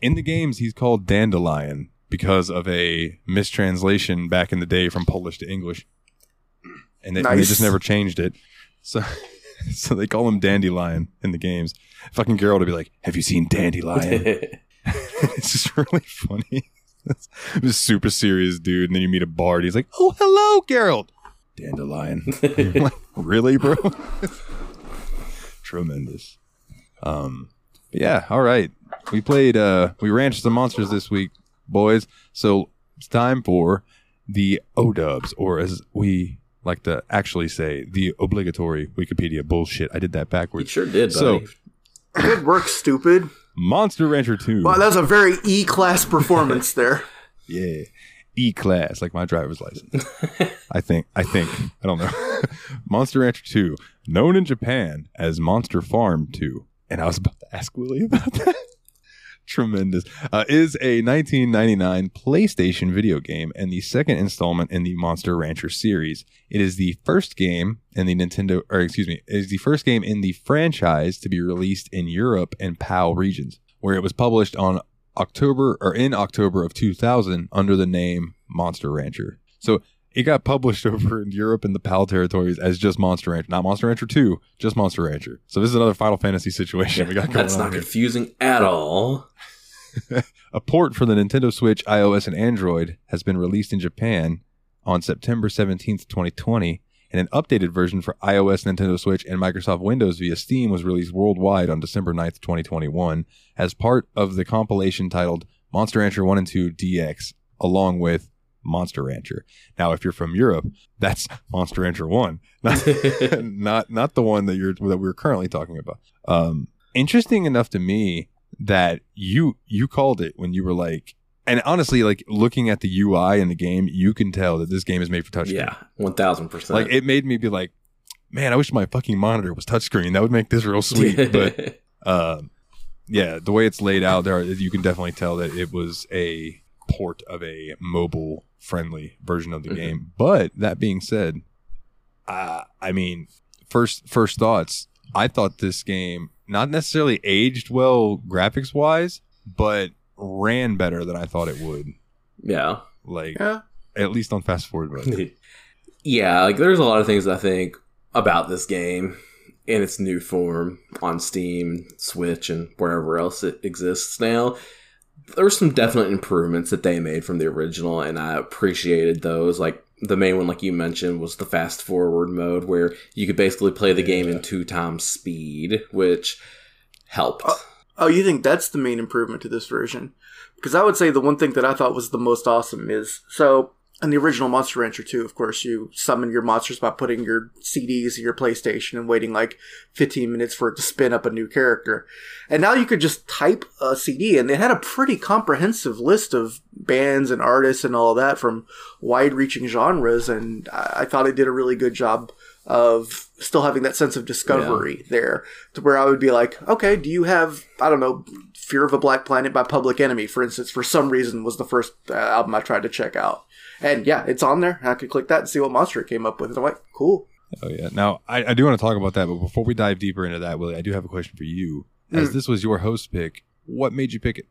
the games, he's called Dandelion because of a mistranslation back in the day from Polish to English. And they just never changed it. So they call him Dandelion in the games. Fucking Geralt would be like, have you seen Dandelion? It's just really funny. This super serious dude. And then you meet a bard. He's like, oh, hello, Geralt. Dandelion. Like, really, bro? Tremendous. Yeah, all right. We ranched some monsters this week, boys. So it's time for the O-dubs, or as we like to actually say, the obligatory Wikipedia bullshit. I did that backwards. You sure did, buddy. So, good work, stupid. Monster Rancher 2. Wow, that was a very E-class performance there. Yeah. E-class, like my driver's license. I think. I don't know. Monster Rancher 2, known in Japan as Monster Farm 2. And I was about to ask Willie about that. Tremendous. Is a 1999 PlayStation video game and the second installment in the Monster Rancher series. It is the first game in the franchise to be released in Europe and PAL regions, where it was published on in October of 2000 under the name Monster Rancher. So it got published over in Europe and the PAL territories as just Monster Rancher, not Monster Rancher 2, just Monster Rancher. So this is another Final Fantasy situation we got going on. That's not confusing at all. A port for the Nintendo Switch, iOS, and Android has been released in Japan on September 17th, 2020, and an updated version for iOS, Nintendo Switch, and Microsoft Windows via Steam was released worldwide on December 9th, 2021, as part of the compilation titled Monster Rancher 1 and 2 DX, along with Monster Rancher. Now, if you're from Europe, that's Monster Rancher 1, not the one that we're currently talking about. Interesting enough to me that you called it when you were like, and honestly, like looking at the UI in the game, you can tell that this game is made for touchscreen. Yeah, 1000%. Like it made me be like, man, I wish my fucking monitor was touchscreen. That would make this real sweet. But yeah, the way it's laid out, you can definitely tell that it was a port of a mobile friendly version of the game. But that being said, I mean, first thoughts. I thought this game not necessarily aged well graphics wise, but ran better than I thought it would. Yeah, like at least on fast forward mode. Yeah, like there's a lot of things I think about this game in its new form on Steam, Switch, and wherever else it exists now. There were some definite improvements that they made from the original, and I appreciated those. Like the main one, like you mentioned, was the fast forward mode, where you could basically play the game in 2x speed, which helped. Oh, you think that's the main improvement to this version? Because I would say the one thing that I thought was the most awesome is, so in the original Monster Rancher 2, of course, you summon your monsters by putting your CDs in your PlayStation and waiting like 15 minutes for it to spin up a new character. And now you could just type a CD, and they had a pretty comprehensive list of bands and artists and all that from wide-reaching genres, and I thought it did a really good job of still having that sense of discovery there, to where I would be like, okay, do you have, I don't know, Fear of a Black Planet by Public Enemy, for instance, for some reason was the first album I tried to check out. And yeah, it's on there. I could click that and see what monster it came up with. And I'm like, cool. Oh, yeah. Now, I do want to talk about that, but before we dive deeper into that, Willie, I do have a question for you. As this was your host pick, what made you pick it?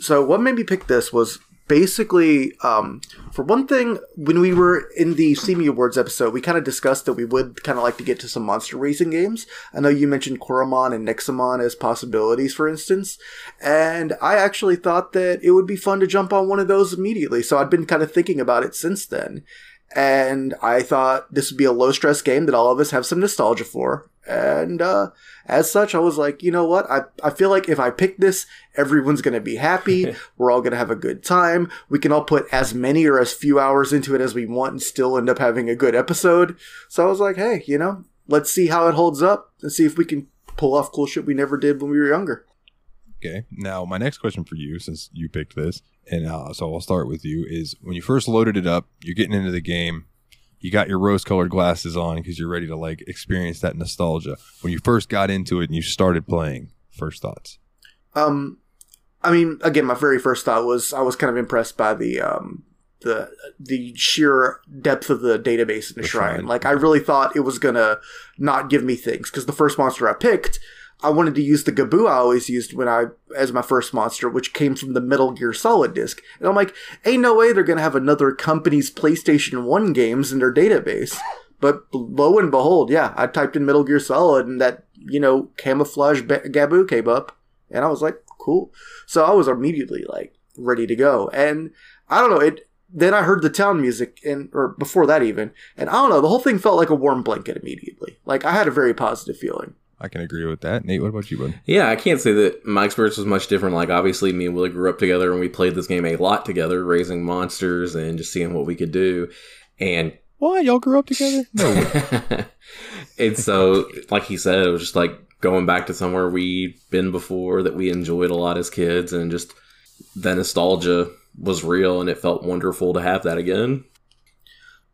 So what made me pick this was basically, for one thing, when we were in the Steam Awards episode, we kind of discussed that we would kind of like to get to some monster racing games. I know you mentioned Koromon and Nexomon as possibilities, for instance, and I actually thought that it would be fun to jump on one of those immediately. So I'd been kind of thinking about it since then. And I thought this would be a low-stress game that all of us have some nostalgia for. And as such, I was like, you know what? I feel like if I pick this, everyone's going to be happy. We're all going to have a good time. We can all put as many or as few hours into it as we want and still end up having a good episode. So I was like, hey, you know, let's see how it holds up and see if we can pull off cool shit we never did when we were younger. Okay. Now, my next question for you, since you picked this, and so I'll start with you, is when you first loaded it up, you're getting into the game, you got your rose-colored glasses on because you're ready to like experience that nostalgia. When you first got into it and you started playing, first thoughts? I mean, again, my very first thought was I was kind of impressed by the sheer depth of the database in the shrine. Like, I really thought it was going to not give me things because the first monster I picked, I wanted to use the Gaboo I always used as my first monster, which came from the Metal Gear Solid disc. And I'm like, ain't no way they're going to have another company's PlayStation 1 games in their database. But lo and behold, yeah, I typed in Metal Gear Solid and that, you know, camouflage Gaboo came up. And I was like, cool. So I was immediately, like, ready to go. And I don't know, then I heard the town music, or before that even. And I don't know, the whole thing felt like a warm blanket immediately. Like, I had a very positive feeling. I can agree with that. Nate, what about you, bud? Yeah, I can't say that my experience was much different. Like, obviously, me and Willie grew up together, and we played this game a lot together, raising monsters and just seeing what we could do. And what? Y'all grew up together? No way. And so, like he said, it was just like going back to somewhere we'd been before that we enjoyed a lot as kids, and just the nostalgia was real, and it felt wonderful to have that again.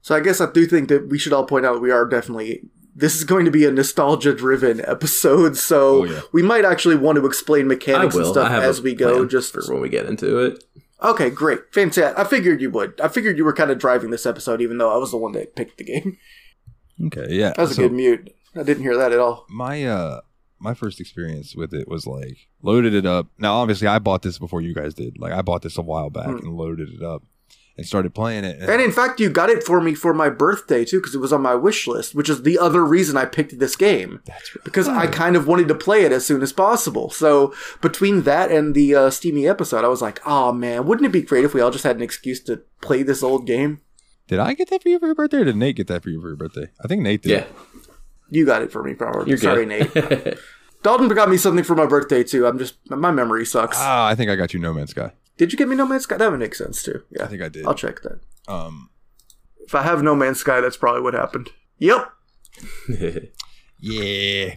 So I guess I do think that we should all point out that we are definitely... This is going to be a nostalgia-driven episode, so we might actually want to explain mechanics and stuff as we go. Just for when we get into it. Okay, great. Fantastic. I figured you would. I figured you were kind of driving this episode, even though I was the one that picked the game. Okay, yeah. That was a good mute. I didn't hear that at all. My first experience with it was, like, loaded it up. Now, obviously, I bought this before you guys did. Like, I bought this a while back and loaded it up. And started playing it. And in fact, you got it for me for my birthday, too, because it was on my wish list, which is the other reason I picked this game. That's right. Because I kind of wanted to play it as soon as possible. So between that and the Steamy episode, I was like, oh, man, wouldn't it be great if we all just had an excuse to play this old game? Did I get that for you for your birthday, or did Nate get that for you for your birthday? I think Nate did. Yeah. You got it for me, probably. You're sorry, good. Nate. Dalton got me something for my birthday, too. My memory sucks. I think I got you No Man's Sky. Did you get me No Man's Sky? That would make sense, too. Yeah, I think I did. I'll check that. If I have No Man's Sky, that's probably what happened. Yep. Yeah.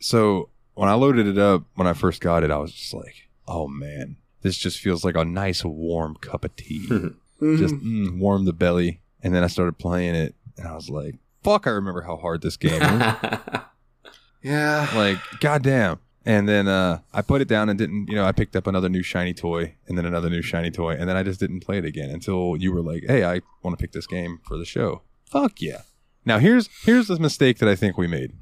So when I loaded it up, when I first got it, I was just like, oh, man, this just feels like a nice warm cup of tea. Mm-hmm. Just warm the belly. And then I started playing it, and I was like, fuck, I remember how hard this game is. Yeah. Like, goddamn. And then I put it down and didn't, I picked up another new shiny toy and then another new shiny toy. And then I just didn't play it again until you were like, hey, I want to pick this game for the show. Fuck yeah. Now, here's the mistake that I think we made.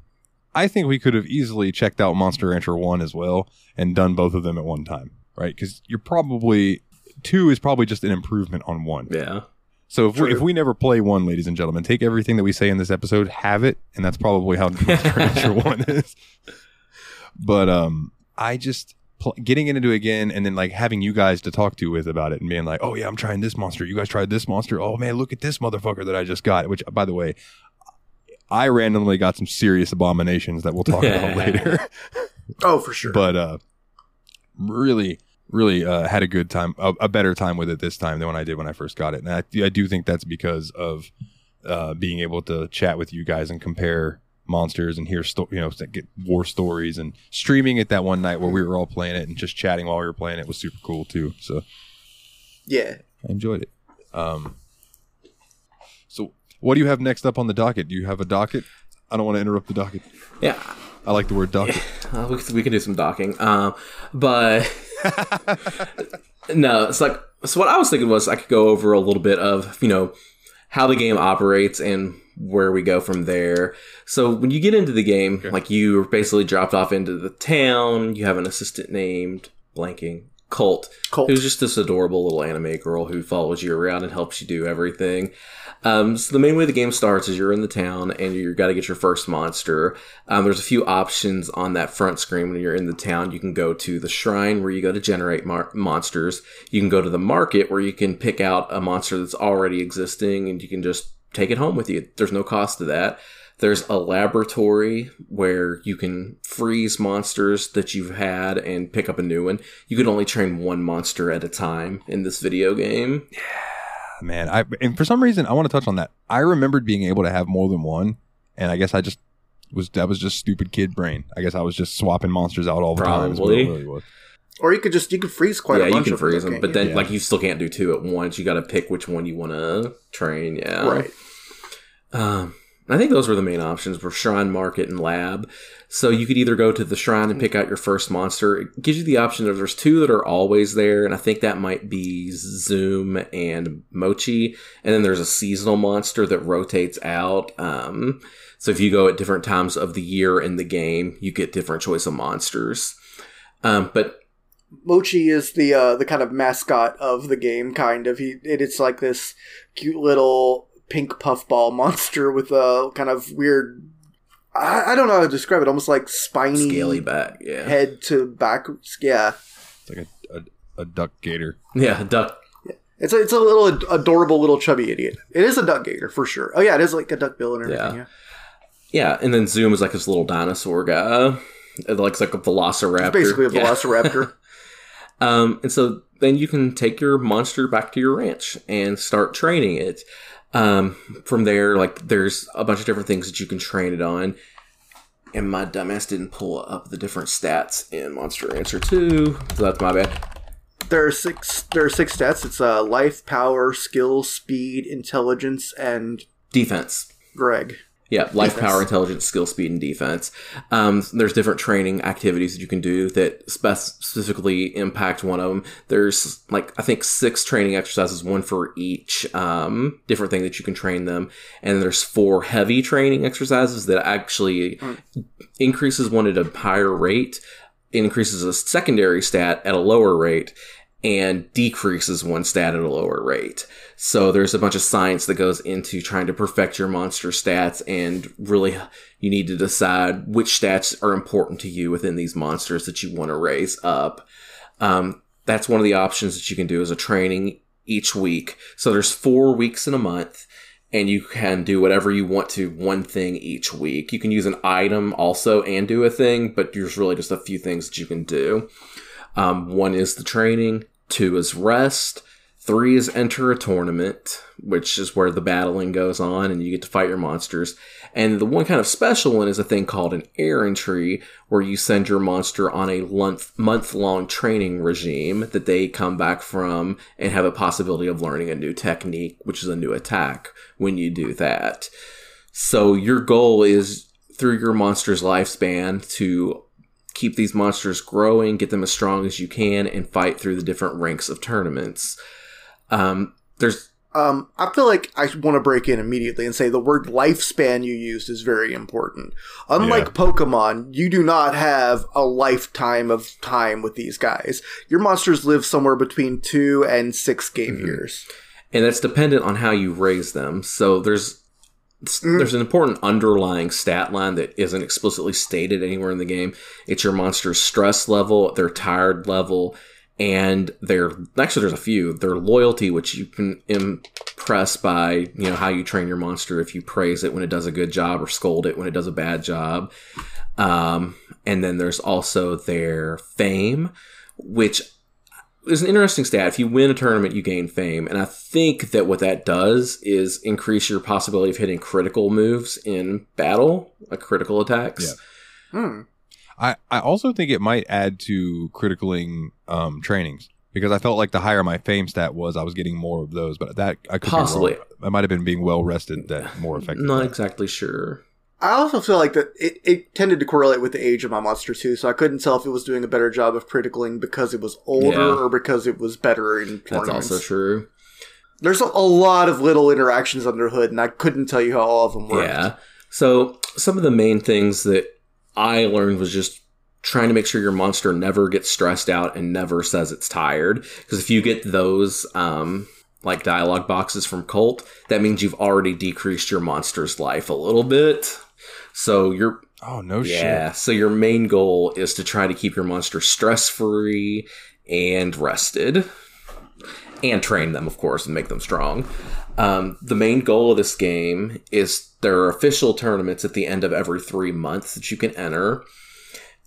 I think we could have easily checked out Monster Rancher 1 as well and done both of them at one time, right? Because 2 is probably just an improvement on 1. Yeah. So if we never play 1, ladies and gentlemen, take everything that we say in this episode, have it. And that's probably how Monster Rancher 1 is. But I just getting into it again and then like having you guys to talk to with about it and being like, oh, yeah, I'm trying this monster. You guys tried this monster. Oh, man, look at this motherfucker that I just got. Which, by the way, I randomly got some serious abominations that we'll talk about later. Oh, for sure. But really, really had a good time, a better time with it this time than when I first got it. And I do think that's because of being able to chat with you guys and compare monsters and hear get war stories, and streaming it that one night where we were all playing it and just chatting while we were playing it was super cool too. So yeah, I enjoyed it. So what do you have next up on the docket? Do you have a docket? I don't want to interrupt the docket. Yeah, I like the word docket. We can do some docking, but no, it's like, so what I was thinking was I could go over a little bit of how the game operates and where we go from there. So when you get into the game, okay, like you are basically dropped off into the town. You have an assistant named blanking Colt, who's just this adorable little anime girl who follows you around and helps you do everything. So the main way the game starts is you're in the town and you've got to get your first monster. There's a few options on that front screen when you're in the town. You can go to the shrine where you go to generate monsters. You can go to the market where you can pick out a monster that's already existing and you can just take it home with you. There's no cost to that. There's a laboratory where you can freeze monsters that you've had and pick up a new one. You can only train one monster at a time in this video game. Yeah, man. And for some reason, I want to touch on that. I remembered being able to have more than one, and I guess that was just stupid kid brain. I guess I was just swapping monsters out all the time. Probably. Or you could freeze quite a bunch of them. Yeah, you can freeze them, but then you still can't do two at once. You got to pick which one you want to train. Yeah, right. I think those were the main options: were shrine, market, and lab. So you could either go to the shrine and pick out your first monster. It gives you the option of there's two that are always there, and I think that might be Zoom and Mochi. And then there's a seasonal monster that rotates out. So if you go at different times of the year in the game, you get different choice of monsters. But Mochi is the kind of mascot of the game, kind of. It's like this cute little pink puffball monster with a kind of weird, I don't know how to describe it, almost like spiny, scaly back, yeah, head to back, yeah. It's like a duck gator. Yeah, a duck. It's a little adorable little chubby idiot. It is a duck gator for sure. Oh yeah, it is like a duck bill and everything. Yeah, and then Zoom is like this little dinosaur guy. It looks like a velociraptor. It's basically a velociraptor. And so then you can take your monster back to your ranch and start training it. From there, there's a bunch of different things that you can train it on. And my dumbass didn't pull up the different stats in Monster Rancher 2, so that's my bad. There are six stats. It's life, power, skill, speed, intelligence, and defense. Greg. Yeah, life, power, intelligence, skill, speed, and defense. There's different training activities that you can do that specifically impact one of them. There's, I think 6 training exercises, one for each different thing that you can train them. And there's 4 heavy training exercises that actually increases one at a higher rate, increases a secondary stat at a lower rate, and decreases one stat at a lower rate. So there's a bunch of science that goes into trying to perfect your monster stats, and really you need to decide which stats are important to you within these monsters that you want to raise up. That's one of the options that you can do as a training each week. So there's 4 weeks in a month, and you can do whatever you want to, one thing each week. You can use an item also and do a thing, but there's really just a few things that you can do. 1 is the training. 2 is rest. 3 is enter a tournament, which is where the battling goes on and you get to fight your monsters. And the one kind of special one is a thing called an errantry, where you send your monster on a month-long training regime that they come back from and have a possibility of learning a new technique, which is a new attack when you do that. So your goal is, through your monster's lifespan, to keep these monsters growing, get them as strong as you can, and fight through the different ranks of tournaments. I feel like I want to break in immediately and say the word lifespan you used is very important. Unlike Pokemon, you do not have a lifetime of time with these guys. Your monsters live somewhere between 2 and 6 game years. And that's dependent on how you raise them. So there's an important underlying stat line that isn't explicitly stated anywhere in the game. It's your monster's stress level, their tired level, and there's a few. Their loyalty, which you can impress by how you train your monster, if you praise it when it does a good job or scold it when it does a bad job. And then there's also their fame, which is an interesting stat. If you win a tournament, you gain fame. And I think that what that does is increase your possibility of hitting critical moves in battle, like critical attacks. Yeah. I also think it might add to criticaling trainings, because I felt like the higher my fame stat was, I was getting more of those. But that I could possibly be wrong. I might have been being well rested that more effective. Not exactly sure. I also feel like that it tended to correlate with the age of my monster too, so I couldn't tell if it was doing a better job of criticaling because it was older or because it was better in tournaments. That's also true. There's a lot of little interactions under the hood, and I couldn't tell you how all of them worked. Yeah. So some of the main things that I learned was just trying to make sure your monster never gets stressed out and never says it's tired. Because if you get those like dialogue boxes from Colt, that means you've already decreased your monster's life a little bit. So you're... Oh, no shit. Yeah, so your main goal is to try to keep your monster stress-free and rested. And train them, of course, and make them strong. The main goal of this game is there are official tournaments at the end of every 3 months that you can enter.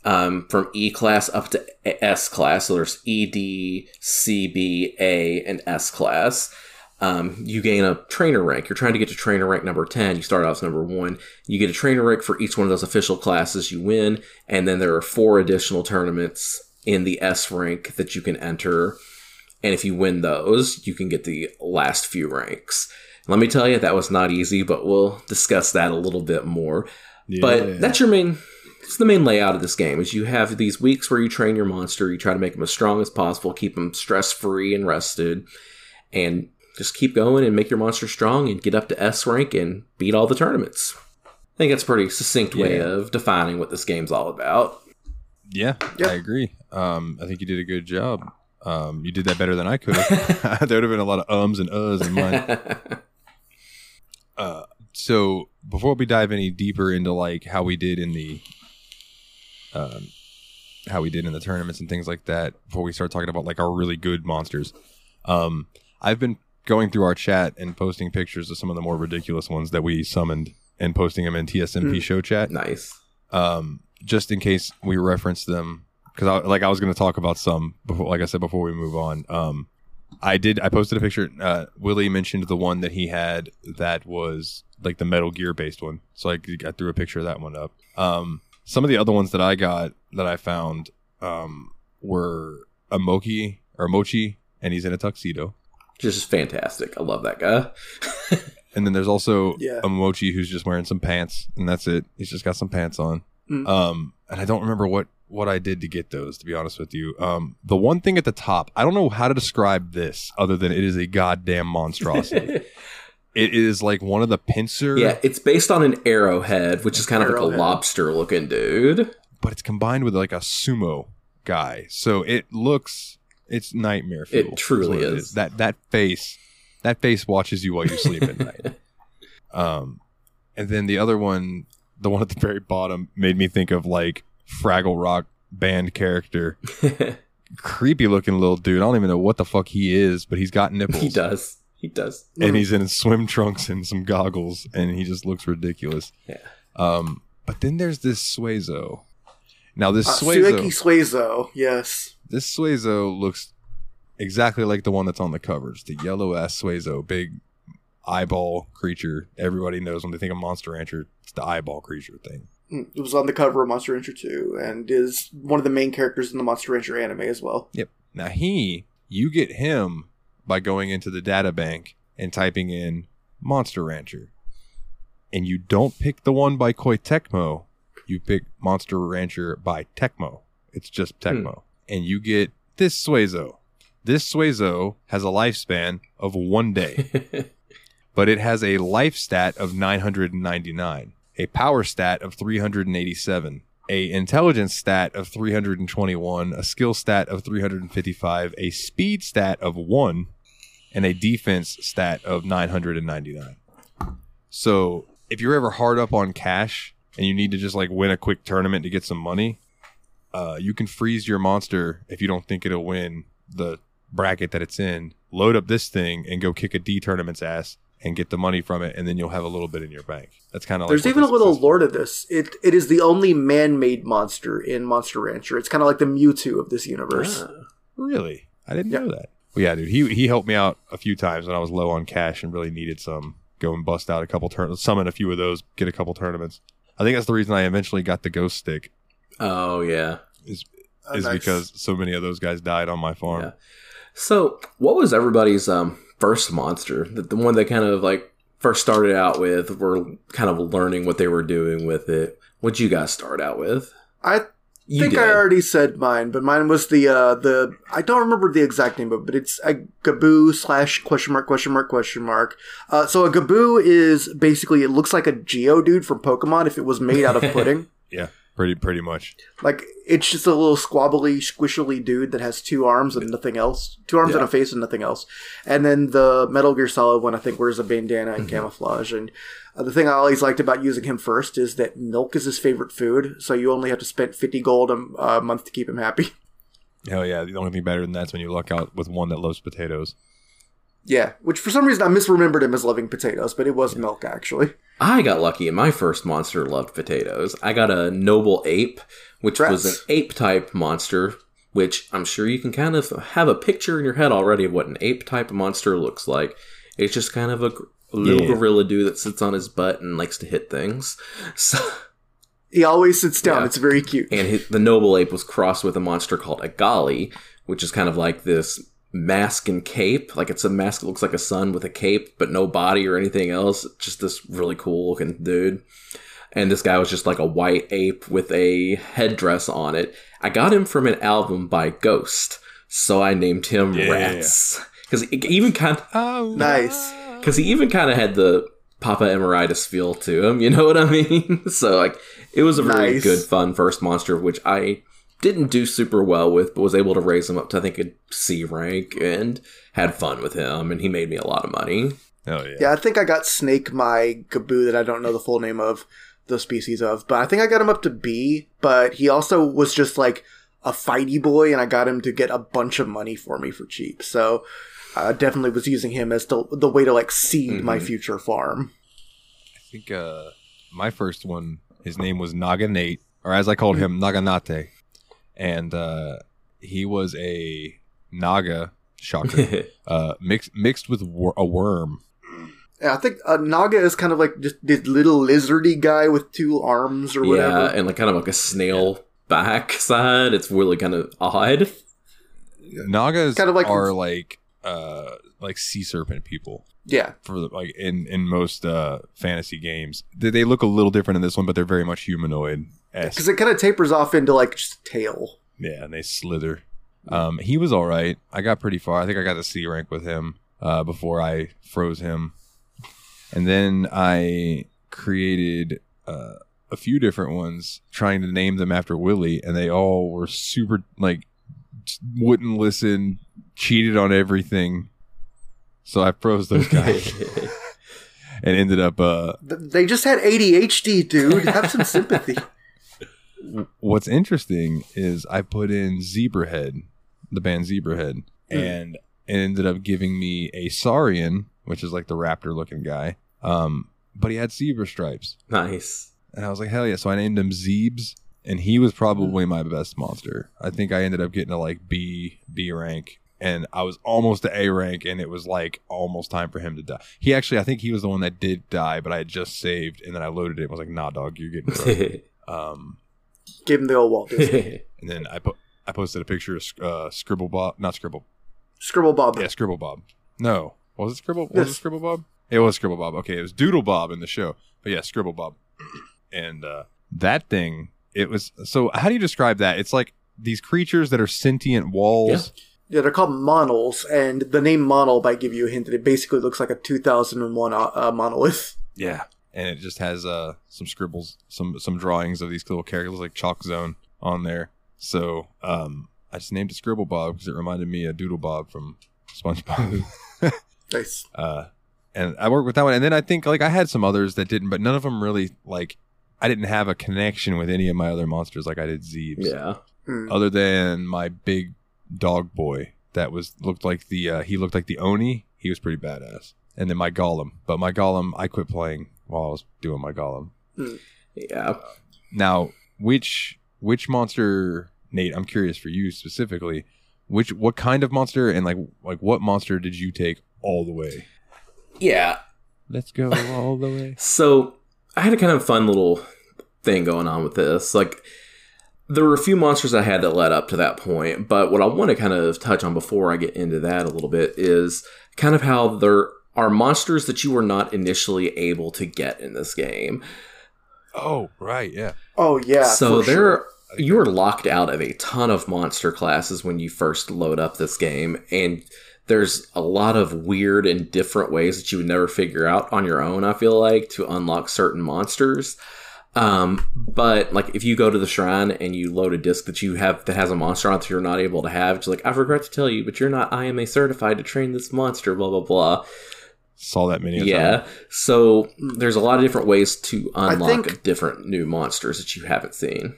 From E class up to S class. So there's E, D, C, B, A, and S class. You gain a trainer rank. You're trying to get to trainer rank number 10. You start out as number 1. You get a trainer rank for each one of those official classes you win. And then there are 4 additional tournaments in the S rank that you can enter. And if you win those, you can get the last few ranks. Let me tell you, that was not easy, but we'll discuss that a little bit more. Yeah. But that's your main... It's the main layout of this game, is you have these weeks where you train your monster, you try to make them as strong as possible, keep them stress-free and rested, and just keep going and make your monster strong and get up to S rank and beat all the tournaments. I think that's a pretty succinct way of defining what this game's all about. Yeah, I agree. I think you did a good job. You did that better than I could have. There would have been a lot of ums and uhs in mine. So before we dive any deeper into like how we did in the tournaments and things like that, before we start talking about like our really good monsters, I've been going through our chat and posting pictures of some of the more ridiculous ones that we summoned and posting them in TSMP show chat. Nice. Just in case we reference them. Because I was going to talk about some before, like I said, before we move on. I posted a picture. Willie mentioned the one that he had that was like the Metal Gear based one, so I threw a picture of that one up. Some of the other ones that I got that I found were Mochi, and he's in a tuxedo. Just fantastic! I love that guy. And then there's also a Mochi who's just wearing some pants, and that's it. He's just got some pants on. Mm-hmm. And I don't remember what I did to get those, to be honest with you. The one thing at the top, I don't know how to describe this other than it is a goddamn monstrosity. It is like one of the pincer. Yeah, it's based on an arrowhead, which is kind of like a lobster looking dude. But it's combined with like a sumo guy. So it's nightmare fuel. It truly is. That face watches you while you sleep at night. And then the other one, the one at the very bottom, made me think of like Fraggle Rock band character. Creepy looking little dude. I don't even know what the fuck he is, but he's got nipples. He does. And he's in swim trunks and some goggles, and he just looks ridiculous. Yeah. But then there's this Suezo. Now this Suezo, yes. This Suezo looks exactly like the one that's on the covers. The yellow ass Suezo, big eyeball creature. Everybody knows when they think of Monster Rancher, it's the eyeball creature thing. It was on the cover of Monster Rancher 2 and is one of the main characters in the Monster Rancher anime as well. Yep. Now you get him by going into the data bank and typing in Monster Rancher. And you don't pick the one by Koei Tecmo. You pick Monster Rancher by Tecmo. It's just Tecmo. And you get this Suezo. This Suezo has a lifespan of 1 day. But it has a life stat of 999. A power stat of 387, a intelligence stat of 321, a skill stat of 355, a speed stat of 1, and a defense stat of 999. So if you're ever hard up on cash and you need to just like win a quick tournament to get some money, you can freeze your monster if you don't think it'll win the bracket that it's in, load up this thing and go kick a D tournament's ass and get the money from it, and then you'll have a little bit in your bank. That's kind of like... There's even a little lore to this. It is the only man-made monster in Monster Rancher. It's kind of like the Mewtwo of this universe. Ah, really? I didn't know that. Well, yeah, dude. He helped me out a few times when I was low on cash and really needed some. Go and bust out a couple tournaments, summon a few of those, get a couple tournaments. I think that's the reason I eventually got the Ghost Stick. Oh, yeah. Is nice. Because so many of those guys died on my farm. Yeah. So, what was everybody's... first monster, the one that kind of like first started out with, were kind of learning what they were doing with it. What'd you guys start out with? I already said mine, but mine was the I don't remember the exact name of it, but it's a Gaboo /????. So a Gaboo is basically, it looks like a Geodude from Pokemon if it was made out of pudding. Yeah. Pretty much. Like, it's just a little squabbly, squishily dude that has two arms and nothing else. Two arms and a face and nothing else. And then the Metal Gear Solid one, I think, wears a bandana and camouflage. And the thing I always liked about using him first is that milk is his favorite food, so you only have to spend 50 gold a month to keep him happy. Hell yeah. The only thing better than that is when you luck out with one that loves potatoes. Yeah, which for some reason I misremembered him as loving potatoes, but it was milk, actually. I got lucky, and my first monster loved potatoes. I got a noble ape, which was an ape-type monster, which I'm sure you can kind of have a picture in your head already of what an ape-type monster looks like. It's just kind of a little gorilla dude that sits on his butt and likes to hit things. So, he always sits down. Yeah. It's very cute. And the noble ape was crossed with a monster called a golly, which is kind of like this mask and cape. Like, it's a mask that looks like a sun with a cape, but no body or anything else. Just this really cool looking dude. And this guy was just like a white ape with a headdress on it. I got him from an album by Ghost, so I named him Rats. Because he even kind of had the Papa Emeritus feel to him, you know what I mean? So, like, it was a really good, fun first monster, which I didn't do super well with, but was able to raise him up to, I think, a C rank, and had fun with him, and he made me a lot of money. Oh, yeah. Yeah, I think I got Snake, my Gaboo, that I don't know the full name of, the species of, but I think I got him up to B, but he also was just, like, a fighty boy, and I got him to get a bunch of money for me for cheap, so I definitely was using him as the way to, like, seed my future farm. I think my first one, his name was Naganate, or as I called him, Naganate. And he was a naga, shocker, mixed with a worm. Yeah, I think a naga is kind of like just this little lizardy guy with two arms or whatever. Yeah, and like kind of like a snail backside. It's really kind of odd. Nagas kind of are like sea serpent people. Yeah, for like in most fantasy games, they look a little different in this one, but they're very much humanoid. Because it kind of tapers off into, like, just tail. Yeah, and they slither. He was all right. I got pretty far. I think I got the C rank with him before I froze him. And then I created a few different ones, trying to name them after Willy, and they all were super, like, wouldn't listen, cheated on everything. So I froze those guys. And ended up... They just had ADHD, dude. Have some sympathy. What's interesting is I put in Zebrahead, the band Zebrahead, and it ended up giving me a Saurian, which is like the raptor-looking guy, but he had zebra stripes. Nice. And I was like, hell yeah, so I named him Zeebs, and he was probably my best monster. I think I ended up getting a like B rank, and I was almost to A rank, and it was like almost time for him to die. He actually, I think he was the one that did die, but I had just saved, and then I loaded it and was like, nah, dog, you're getting rough. Gave him the old Walt Disney. And then I posted a picture of Scribble Bob. Yeah, Scribble Bob. No. Was it Scribble? Yes. Was it Scribble Bob? It was Scribble Bob. Okay, it was Doodle Bob in the show. But yeah, Scribble Bob. And that thing, it was... So how do you describe that? It's like these creatures that are sentient walls. Yeah, they're called monals. And the name monol might give you a hint that it basically looks like a 2001 monolith. Yeah. And it just has some scribbles, some drawings of these little characters like Chalk Zone on there. So I just named it Scribble Bob because it reminded me of Doodle Bob from SpongeBob. Nice. And I worked with that one. And then I think like I had some others that didn't, but none of them really like I didn't have a connection with any of my other monsters like I did Zeebs. Yeah. Other than my big dog boy that looked like the Oni. He was pretty badass. And then my Golem, but my Golem I quit playing while I was doing my Golem. Yeah. Now, which monster, Nate? I'm curious for you specifically. What kind of monster and like what monster did you take all the way? Yeah. Let's go all the way. So I had a kind of fun little thing going on with this. Like there were a few monsters I had that led up to that point, but what I want to kind of touch on before I get into that a little bit is kind of how they're are monsters that you were not initially able to get in this game. Oh, right, yeah. Oh, yeah. So you are locked out of a ton of monster classes when you first load up this game, and there's a lot of weird and different ways that you would never figure out on your own, I feel like, to unlock certain monsters. But like if you go to the shrine and you load a disc that you have that has a monster on it that you're not able to have, it's like, I regret to tell you, but you're not IMA certified to train this monster, blah blah blah. Saw that many. Yeah. Time. So there's a lot of different ways to unlock different new monsters that you haven't seen.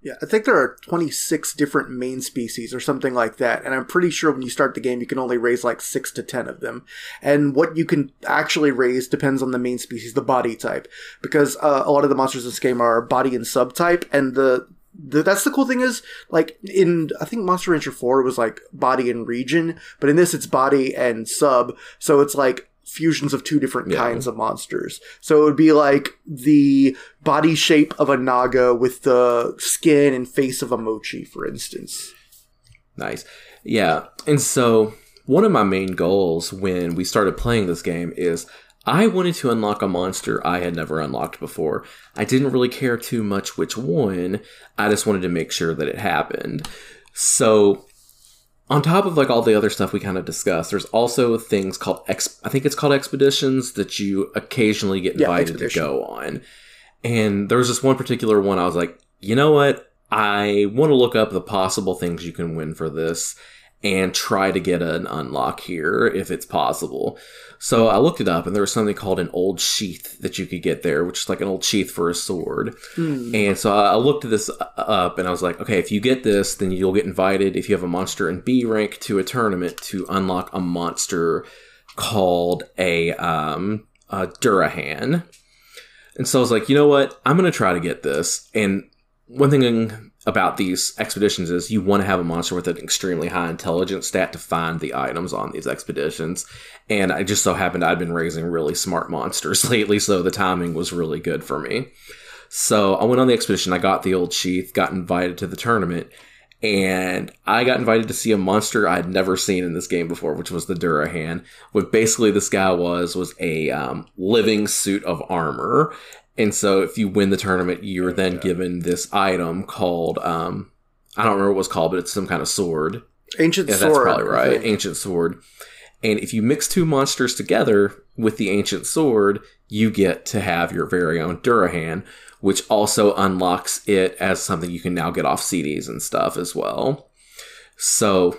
Yeah, I think there are 26 different main species or something like that. And I'm pretty sure when you start the game, you can only raise like 6 to 10 of them. And what you can actually raise depends on the main species, the body type. Because a lot of the monsters in this game are body and subtype. And that's the cool thing is, like, in, I think Monster Rancher 4 was, like, body and region, but in this it's body and sub, so it's, like, fusions of two different kinds of monsters. So it would be, like, the body shape of a Naga with the skin and face of a Mochi, for instance. Nice. Yeah, and so one of my main goals when we started playing this game is I wanted to unlock a monster I had never unlocked before. I didn't really care too much which one. I just wanted to make sure that it happened. So on top of like all the other stuff we kind of discussed, there's also things called, I think it's called expeditions that you occasionally get invited to go on. And there was this one particular one I was like, you know what? I want to look up the possible things you can win for this and try to get an unlock here if it's possible. So I looked it up, and there was something called an old sheath that you could get there, which is like an old sheath for a sword. And so I looked this up, and I was like, okay, if you get this, then you'll get invited, if you have a monster in B rank, to a tournament to unlock a monster called a Durahan. And so I was like, you know what? I'm going to try to get this. And one thing about these expeditions is you want to have a monster with an extremely high intelligence stat to find the items on these expeditions. And I just so happened I'd been raising really smart monsters lately, so the timing was really good for me. So I went on the expedition, I got the old sheath, got invited to the tournament, and I got invited to see a monster I had never seen in this game before, which was the Durahan. What basically this guy was a living suit of armor. And so if you win the tournament, you're then given this item called, I don't remember what it was called, but it's some kind of sword. Ancient Sword. That's probably right. Ancient Sword. And if you mix two monsters together with the Ancient Sword, you get to have your very own Durahan, which also unlocks it as something you can now get off CDs and stuff as well. So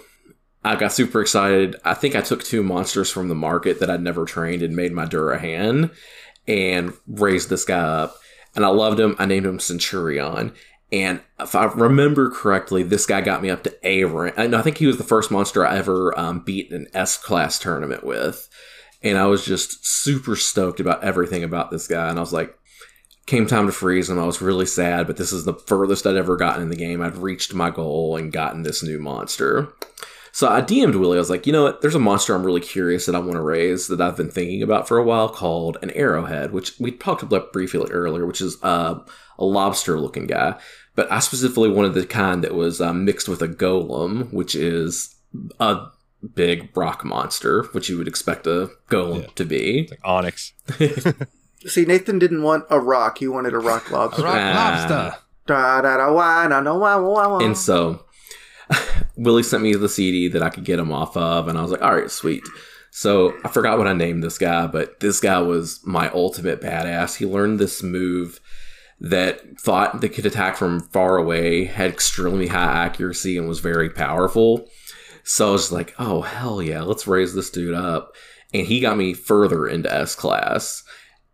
I got super excited. I think I took two monsters from the market that I'd never trained and made my Durahan, and raised this guy up. And I loved him. I named him Centurion. And if I remember correctly, this guy got me up to A rank. And I think he was the first monster I ever beat an S-class tournament with. And I was just super stoked about everything about this guy. And I was like, came time to freeze him. I was really sad, but this is the furthest I'd ever gotten in the game. I'd reached my goal and gotten this new monster. So I DM'd Willie. I was like, you know what? There's a monster I'm really curious that I want to raise that I've been thinking about for a while called an arrowhead, which we talked about briefly earlier, which is a lobster-looking guy. But I specifically wanted the kind that was mixed with a golem, which is a big rock monster, which you would expect a golem to be. Like Onyx. See, Nathan didn't want a rock. He wanted a rock lobster. A rock lobster. And so Willie sent me the CD that I could get him off of, and I was like, all right, sweet. So I forgot what I named this guy, but this guy was my ultimate badass. He learned this move that thought they could attack from far away, had extremely high accuracy, and was very powerful. So I was like, oh, hell yeah, let's raise this dude up. And he got me further into S-class,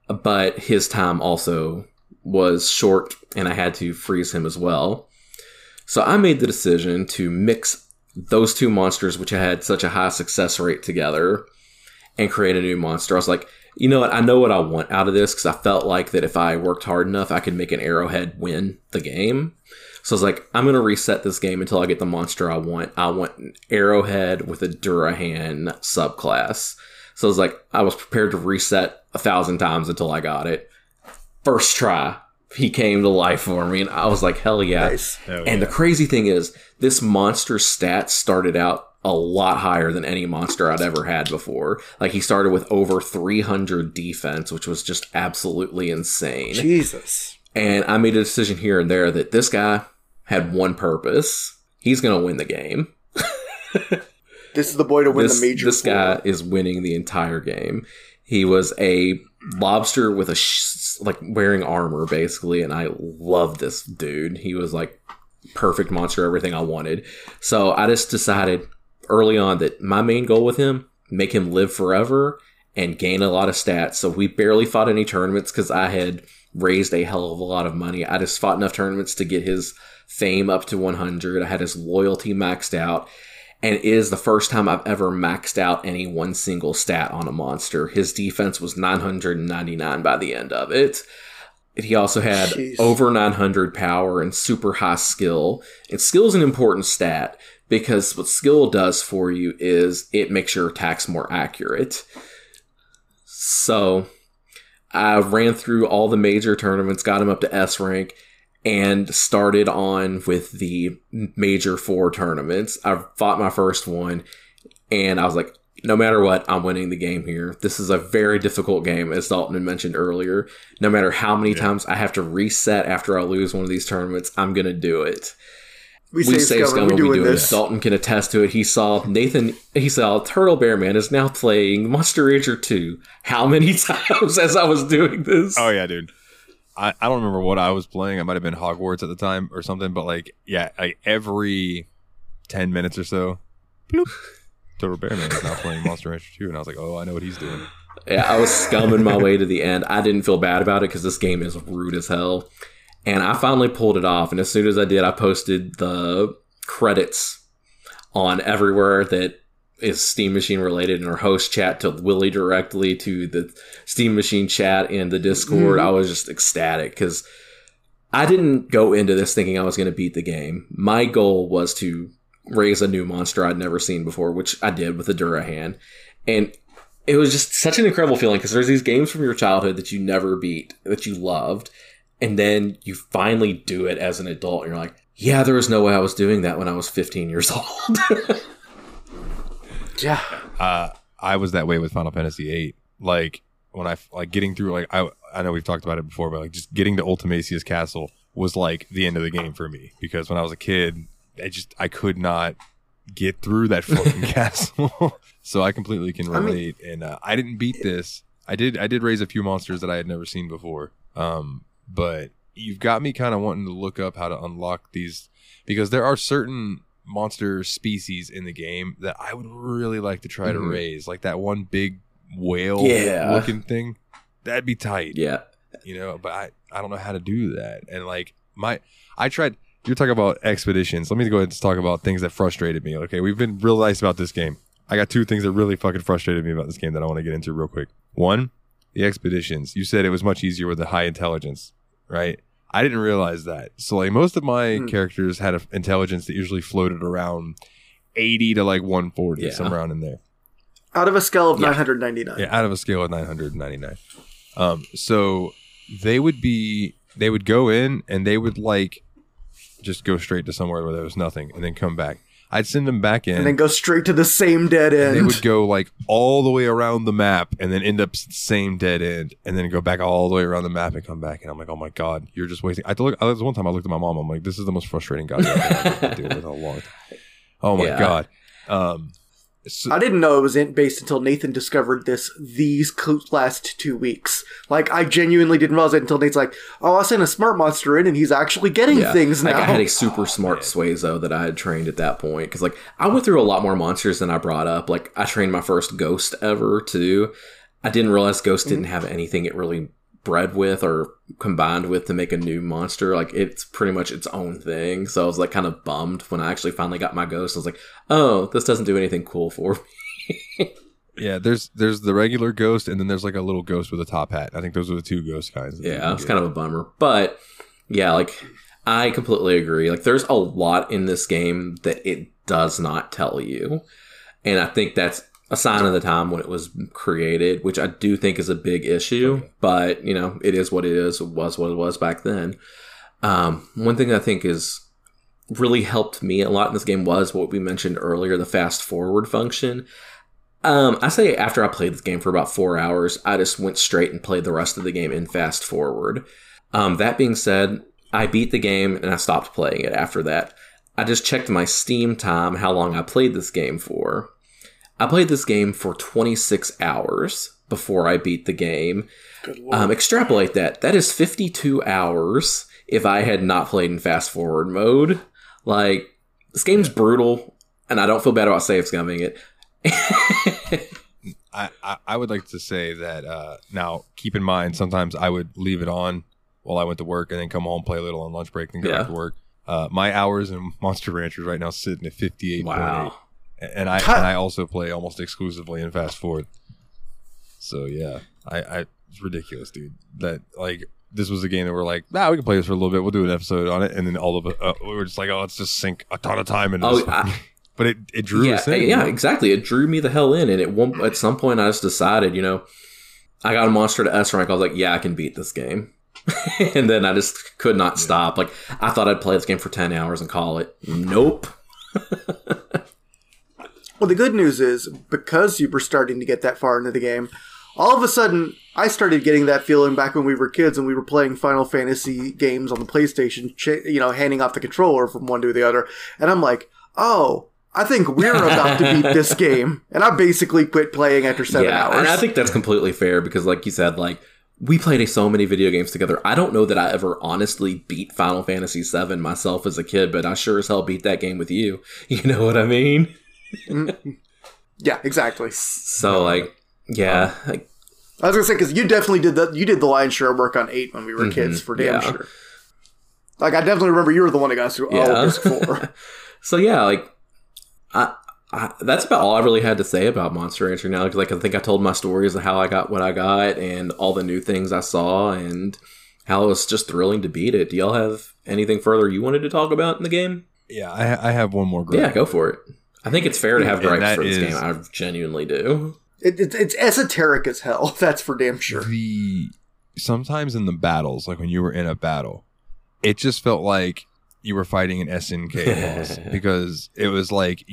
but his time also was short, and I had to freeze him as well. So I made the decision to mix those two monsters, which had such a high success rate together, and create a new monster. I was like, you know what? I know what I want out of this, because I felt like that if I worked hard enough, I could make an arrowhead win the game. So I was like, I'm going to reset this game until I get the monster I want. I want an arrowhead with a Durahan subclass. So I was like, I was prepared to reset 1,000 times until I got it. First try, he came to life for me, and I was like, hell yeah. Nice. Oh, and the crazy thing is, this monster's stats started out a lot higher than any monster I'd ever had before. Like, he started with over 300 defense, which was just absolutely insane. Jesus. And I made a decision here and there that this guy had one purpose. He's going to win the game. This is the boy to win the major. This guy is winning the entire game. He was a lobster with a like wearing armor basically, and I loved this dude. He was like perfect monster, everything I wanted. So I just decided early on that my main goal with him, make him live forever and gain a lot of stats. So we barely fought any tournaments because I had raised a hell of a lot of money. I just fought enough tournaments to get his fame up to 100. I had his loyalty maxed out, and it is the first time I've ever maxed out any one single stat on a monster. His defense was 999 by the end of it. He also had over 900 power and super high skill. And skill is an important stat because what skill does for you is it makes your attacks more accurate. So I ran through all the major tournaments, got him up to S rank, and started on with the major 4 tournaments. I fought my first one, and I was like, no matter what, I'm winning the game here. This is a very difficult game, as Dalton had mentioned earlier. No matter how many times I have to reset after I lose one of these tournaments, I'm going to do it. We save scum when we do this. Dalton can attest to it. He saw Turtle Bear Man is now playing Monster Ranger 2. How many times as I was doing this? Oh, yeah, dude. I don't remember what I was playing. I might have been Hogwarts at the time or something. But, like, yeah, like every 10 minutes or so, bloop, Turtle Bear Man is now playing Monster Rancher 2. And I was like, oh, I know what he's doing. Yeah, I was scumming my way to the end. I didn't feel bad about it because this game is rude as hell. And I finally pulled it off. And as soon as I did, I posted the credits on everywhere that is Steam Machine related, in our host chat, to Willie directly, to the Steam Machine chat and the Discord. Mm-hmm. I was just ecstatic because I didn't go into this thinking I was going to beat the game. My goal was to raise a new monster I'd never seen before, which I did with a Durahan. And it was just such an incredible feeling because there's these games from your childhood that you never beat, that you loved, and then you finally do it as an adult, and you're like, yeah, there was no way I was doing that when I was 15 years old. Yeah, I was that way with Final Fantasy VIII. Like when I like getting through, like I know we've talked about it before, but like just getting to Ultimacia's Castle was like the end of the game for me, because when I was a kid, I could not get through that fucking castle. So I completely can relate. I mean, and I didn't beat this. I did raise a few monsters that I had never seen before. But you've got me kind of wanting to look up how to unlock these, because there are certain monster species in the game that I would really like to try to raise, like that one big whale looking thing. That'd be tight. Yeah, you know, but I don't know how to do that. And like I tried. You're talking about expeditions. Let me go ahead and talk about things that frustrated me. Okay, we've been real nice about this game. I got 2 things that really fucking frustrated me about this game that I want to get into real quick. 1, the expeditions. You said it was much easier with the high intelligence, right? I didn't realize that. So like most of my characters had an intelligence that usually floated around 80 to like 140, somewhere around in there. Out of a scale of 999. Yeah, out of a scale of 999. So they would go in and they would like just go straight to somewhere where there was nothing and then come back. I'd send them back in. And then go straight to the same dead end. They would go like all the way around the map and then end up at the same dead end and then go back all the way around the map and come back. And I'm like, oh my God, you're just wasting. One time I looked at my mom. I'm like, this is the most frustrating goddamn thing I've been dealing with in a long time. Oh my God. So, I didn't know it was based until Nathan discovered this these last 2 weeks. Like, I genuinely didn't realize it until Nate's like, oh, I'll send a smart monster in, and he's actually getting things now. Like, I had a super smart Suezo that I had trained at that point. Because, like, I went through a lot more monsters than I brought up. Like, I trained my first Ghost ever, too. I didn't realize Ghost didn't have anything it really bred with or combined with to make a new monster. Like, it's pretty much its own thing. So I was like kind of bummed when I actually finally got my Ghost. I was like, oh, this doesn't do anything cool for me. Yeah, there's the regular Ghost, and then there's like a little Ghost with a top hat. I think those are the 2 Ghost kinds. Yeah, it's kind of a bummer, but yeah, like I completely agree. Like there's a lot in this game that it does not tell you, and I think that's a sign of the time when it was created, which I do think is a big issue, but you know, it is what it is. It was what it was back then. One thing I think is really helped me a lot in this game was what we mentioned earlier, the fast forward function. I say after I played this game for about 4 hours, I just went straight and played the rest of the game in fast forward. That being said, I beat the game and I stopped playing it after that. I just checked my Steam time, how long I played this game for. I played this game for 26 hours. before I beat the game. Good Lord. Extrapolate that. That is 52 hours if I had not played in fast forward mode. Like, this game's brutal, and I don't feel bad about save scumming it. I would like to say that now, keep in mind, sometimes I would leave it on while I went to work and then come home, play a little on lunch break, then go back to work. My hours in Monster Ranchers right now sitting at 58.8. Wow. And I also play almost exclusively in fast forward. So yeah, I it's ridiculous, dude. That like this was a game that we're like, nah, we can play this for a little bit. We'll do an episode on it, and then all of it, we were just like, oh, let's just sink a ton of time into this. But it drew us in. Yeah, exactly. It drew me the hell in, and at some point I just decided, you know, I got a monster to S rank. I was like, yeah, I can beat this game. And then I just could not stop. Like, I thought I'd play this game for 10 hours and call it. Nope. Well, the good news is, because you were starting to get that far into the game, all of a sudden, I started getting that feeling back when we were kids and we were playing Final Fantasy games on the PlayStation, you know, handing off the controller from one to the other. And I'm like, oh, I think we're about to beat this game. And I basically quit playing after 7 hours. And I think that's completely fair because, like you said, like, we played so many video games together. I don't know that I ever honestly beat Final Fantasy VII myself as a kid, but I sure as hell beat that game with you. You know what I mean? Yeah, exactly. So, like, yeah. I was going to say, because you definitely did that. You did the lion's share work on 8 when we were kids, for damn sure. Like, I definitely remember you were the one that got us through all of this 4. So, yeah, like, I that's about all I really had to say about Monster Rancher now. Like, I think I told my stories of how I got what I got and all the new things I saw and how it was just thrilling to beat it. Do y'all have anything further you wanted to talk about in the game? Yeah, I have one more gripe. Yeah, go for it. I think it's fair to have gripes for this game. I genuinely do. It's esoteric as hell. That's for damn sure. Sometimes in the battles, like when you were in a battle, it just felt like you were fighting an SNK boss because it was like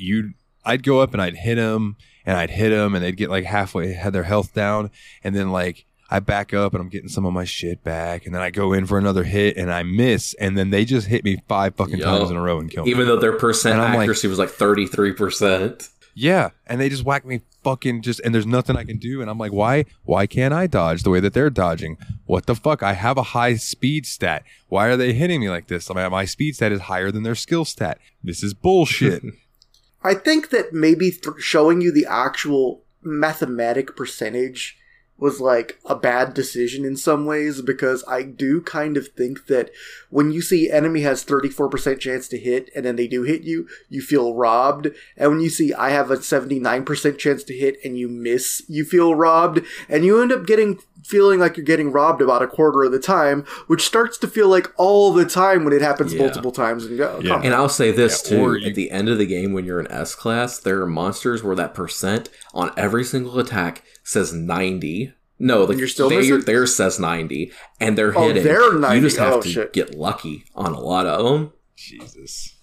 I'd go up and I'd hit him and and they'd get like halfway, had their health down. And then like I back up and I'm getting some of my shit back. And then I go in for another hit and I miss. And then they just hit me 5 fucking times in a row and kill me. Even though their percent accuracy was like 33%. Yeah. And they just whack me and there's nothing I can do. And I'm like, why can't I dodge the way that they're dodging? What the fuck? I have a high speed stat. Why are they hitting me like this? I mean, my speed stat is higher than their skill stat. This is bullshit. I think that maybe showing you the actual mathematic percentage was like a bad decision in some ways, because I do kind of think that when you see enemy has 34% chance to hit and then they do hit you, you feel robbed. And when you see I have a 79% chance to hit and you miss, you feel robbed. And you end up feeling like you're getting robbed about a quarter of the time, which starts to feel like all the time when it happens multiple times. And I'll say this too, at the end of the game when you're in S class, there are monsters where that percent on every single attack says 90. No, like theirs says 90, and they're hitting. They're 90. You just have to get lucky on a lot of them. Jesus.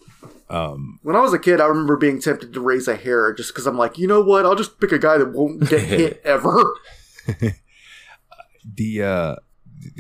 When I was a kid, I remember being tempted to raise a hair just because I'm like, you know what? I'll just pick a guy that won't get hit ever. The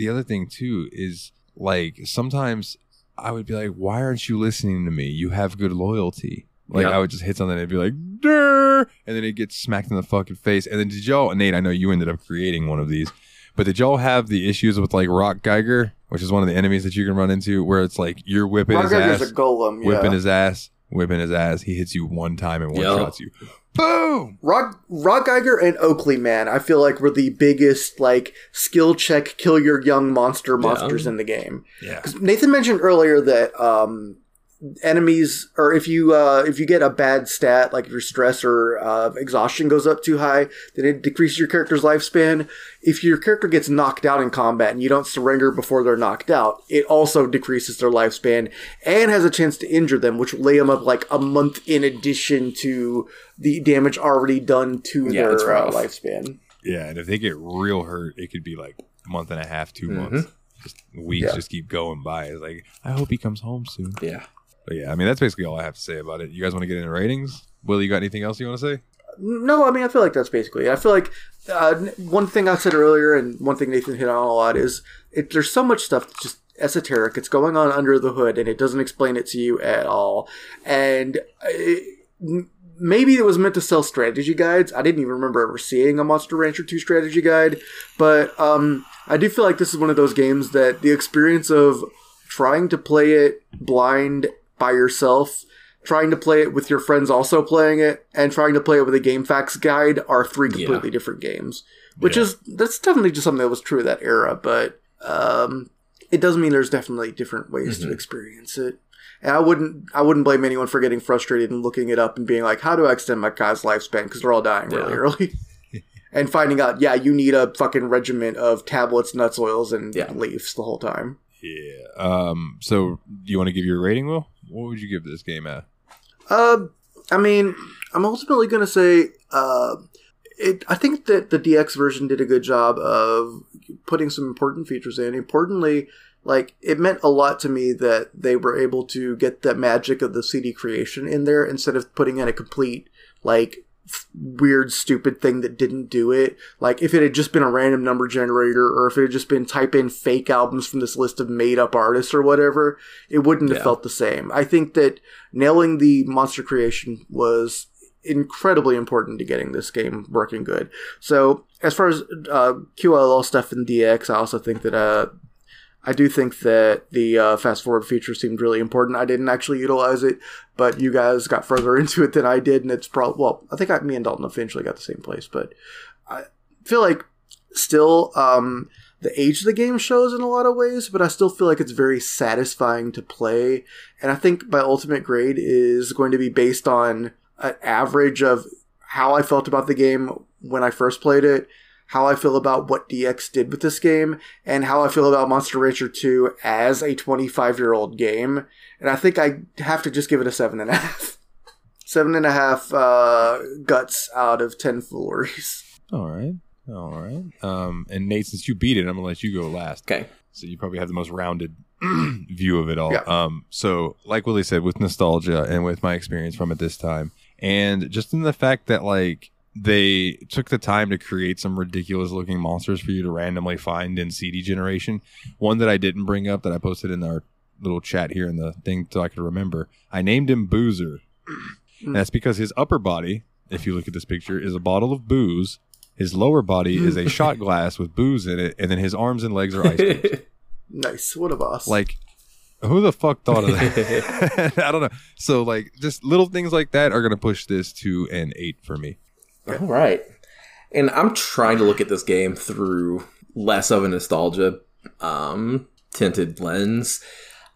other thing too is like sometimes I would be like, why aren't you listening to me? You have good loyalty. Like I would just hit something and it'd be like, durr! And then it gets smacked in the fucking face. And then did y'all, Nate, I know you ended up creating one of these, but did y'all have the issues with like Rock Geiger, which is one of the enemies that you can run into where it's like you're whipping Rock his Geiger's ass, a golem, whipping his ass. He hits you one time and one shots you. Boom! Rock Geiger and Oakley Man, I feel like were the biggest like skill check, kill your young monsters in the game. Yeah. 'Cause Nathan mentioned earlier that, enemies, or if you get a bad stat, like your stress or exhaustion goes up too high, then it decreases your character's lifespan. If your character gets knocked out in combat and you don't surrender before they're knocked out, it also decreases their lifespan and has a chance to injure them, which will lay them up like a month in addition to the damage already done to their lifespan. Yeah, and if they get real hurt, it could be like a month and a half, 2 months. Just weeks just keep going by. It's like, I hope he comes home soon. Yeah. But yeah, I mean, that's basically all I have to say about it. You guys want to get into ratings? Will, you got anything else you want to say? No, I mean, I feel like that's basically it. I feel like one thing I said earlier and one thing Nathan hit on a lot is there's so much stuff that's just esoteric. It's going on under the hood, and it doesn't explain it to you at all. And Maybe it was meant to sell strategy guides. I didn't even remember ever seeing a Monster Rancher 2 strategy guide. But I do feel like this is one of those games that the experience of trying to play it blind by yourself, trying to play it with your friends also playing it, and trying to play it with a GameFAQs guide are three completely different games. Which is, that's definitely just something that was true of that era. But it does mean there's definitely different ways to experience it. And I wouldn't blame anyone for getting frustrated and looking it up and being like, how do I extend my guy's lifespan? Because they're all dying really early. And finding out, you need a fucking regiment of tablets, nuts, oils, and leaves the whole time. Yeah. So, do you want to give your rating, Will? What would you give this game at? I mean, I'm ultimately going to say, I think that the DX version did a good job of putting some important features in. Importantly, like, it meant a lot to me that they were able to get the magic of the CD creation in there instead of putting in a complete, like, weird, stupid thing that didn't do it. Like, if it had just been a random number generator, or if it had just been type in fake albums from this list of made-up artists or whatever, it wouldn't have felt the same. I think that nailing the monster creation was incredibly important to getting this game working good. So, as far as QLL stuff in DX, I also think that... I do think that the fast-forward feature seemed really important. I didn't actually utilize it, but you guys got further into it than I did, and it's probably... Well, I think me and Dalton eventually got the same place, but I feel like still the age of the game shows in a lot of ways, but I still feel like it's very satisfying to play, and I think my ultimate grade is going to be based on an average of how I felt about the game when I first played it, how I feel about what DX did with this game, and how I feel about Monster Rancher 2 as a 25-year-old game. And I think I have to just give it a 7.5. 7.5 guts out of 10 fooleries. All right. And Nate, since you beat it, I'm going to let you go last. Okay. So you probably have the most rounded view of it all. Yeah. So, like Willie said, with nostalgia and with my experience from it this time, and just in the fact that, like, they took the time to create some ridiculous looking monsters for you to randomly find in CD generation. One that I didn't bring up that I posted in our little chat here in the thing so I could remember. I named him Boozer. And that's because his upper body, if you look at this picture, is a bottle of booze. His lower body is a shot glass with booze in it. And then his arms and legs are ice cubes. Nice. What a boss. Like, who the fuck thought of that? I don't know. So, like, just little things like that are going to push this to an 8 for me. All right. And I'm trying to look at this game through less of a nostalgia tinted lens.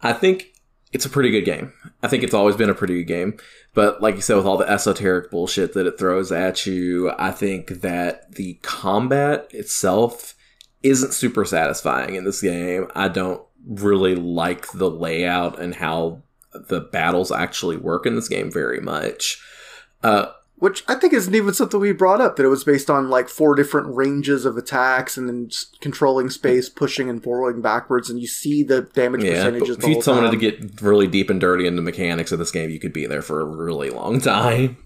I think it's a pretty good game. I think it's always been a pretty good game. But like you said, with all the esoteric bullshit that it throws at you, I think that the combat itself isn't super satisfying in this game. I don't really like the layout and how the battles actually work in this game very much. Which I think isn't even something we brought up, that it was based on like 4 different ranges of attacks and then controlling space, pushing and forwarding backwards, and you see the damage percentages the whole time. If you wanted to get really deep and dirty into the mechanics of this game, you could be there for a really long time.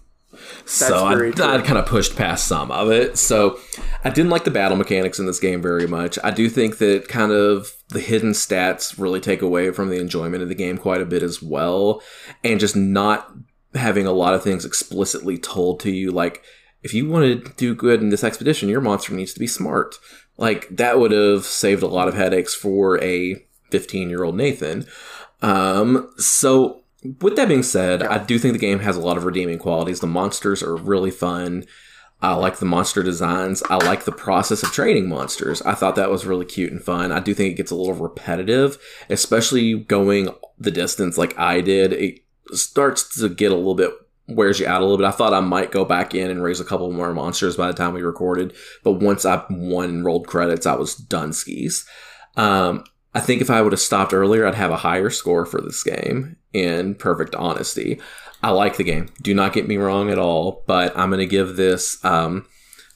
So I kind of pushed past some of it. So I didn't like the battle mechanics in this game very much. I do think that kind of the hidden stats really take away from the enjoyment of the game quite a bit as well, and just not having a lot of things explicitly told to you, like, if you want to do good in this expedition, your monster needs to be smart. Like, that would have saved a lot of headaches for a 15-year-old Nathan. So, with that being said, I do think the game has a lot of redeeming qualities. The monsters are really fun. I like the monster designs. I like the process of training monsters. I thought that was really cute and fun. I do think it gets a little repetitive, especially going the distance like I did. It starts to get a little bit, wears you out a little bit. I thought I might go back in and raise a couple more monsters by the time we recorded, but once I won and rolled credits, I was done skis. I think if I would have stopped earlier, I'd have a higher score for this game, in perfect honesty. I like the game. Do not get me wrong at all, but I'm going to give this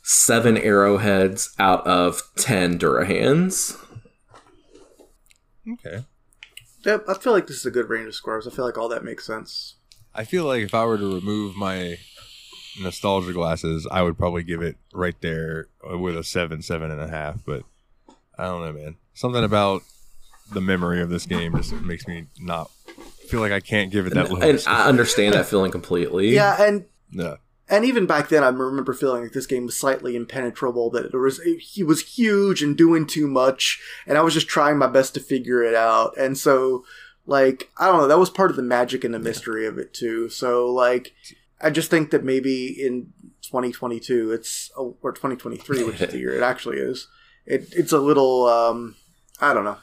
7 arrowheads out of 10 Durahans. Okay. Yep, I feel like this is a good range of scores. I feel like all that makes sense. I feel like if I were to remove my nostalgia glasses, I would probably give it right there with a 7.5. But I don't know, man. Something about the memory of this game just makes me not feel like I can't give it that little. And I understand that feeling completely. Yeah, and Yeah. And even back then, I remember feeling like this game was slightly impenetrable, that it was huge and doing too much, and I was just trying my best to figure it out. And so, like, I don't know, that was part of the magic and the mystery of it, too. So, like, I just think that maybe in 2022, or 2023, which is the year it actually is, it's a little, I don't know,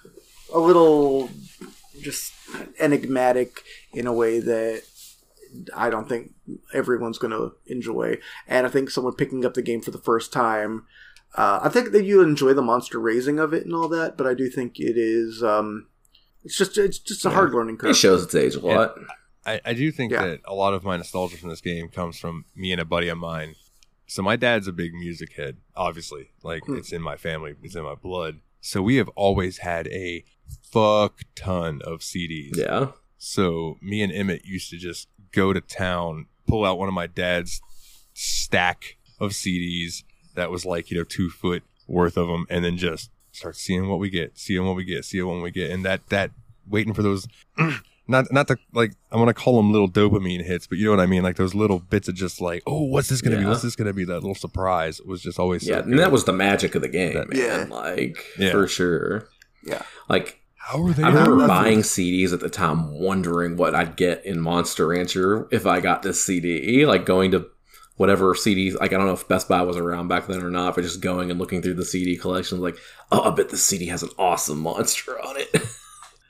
a little just enigmatic in a way that I don't think everyone's going to enjoy. And I think someone picking up the game for the first time, I think that you enjoy the monster raising of it and all that, but I do think it is, it's just a hard learning curve. It shows its age a lot. And I do think that a lot of my nostalgia from this game comes from me and a buddy of mine. So my dad's a big music head, obviously. Like, it's in my family. It's in my blood. So we have always had a fuck ton of CDs. Yeah. So me and Emmett used to just go to town, pull out one of my dad's stack of CDs that was like, 2 foot worth of them, and then just start seeing what we get. And that waiting for those, not the, like, I want to call them little dopamine hits, but you know what I mean? Like those little bits of just like, oh, what's this going to be? What's this going to be? That little surprise was just always. Yeah. So and that was the magic of the game, man. Like, for sure. Yeah. Like, how are they? I remember buying CDs at the time, wondering what I'd get in Monster Rancher if I got this CD. Like going to whatever CDs, like I don't know if Best Buy was around back then or not, but just going and looking through the CD collection, like, oh, I bet this CD has an awesome monster on it.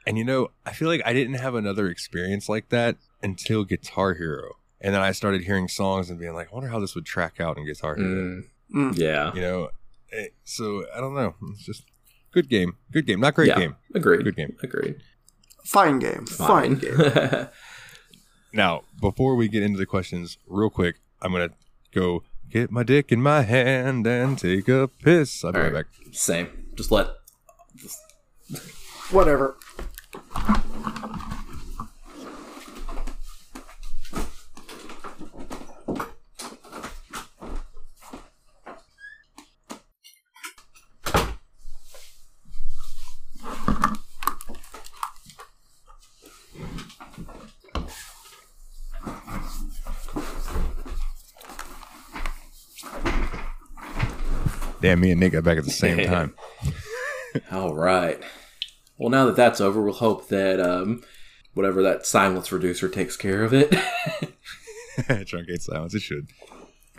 And I feel like I didn't have another experience like that until Guitar Hero, and then I started hearing songs and being like, I wonder how this would track out in Guitar Hero. Yeah, so I don't know. It's just. Good game. Not great game. Agreed. Good game. Agreed. Fine game. Fine game. Now, before we get into the questions, real quick, I'm going to go get my dick in my hand and take a piss. I'll be right back. Same. Just whatever. Damn, me and Nick got back at the same time. All right. Well, now that that's over, we'll hope that whatever that silence reducer takes care of it. Truncate silence, it should.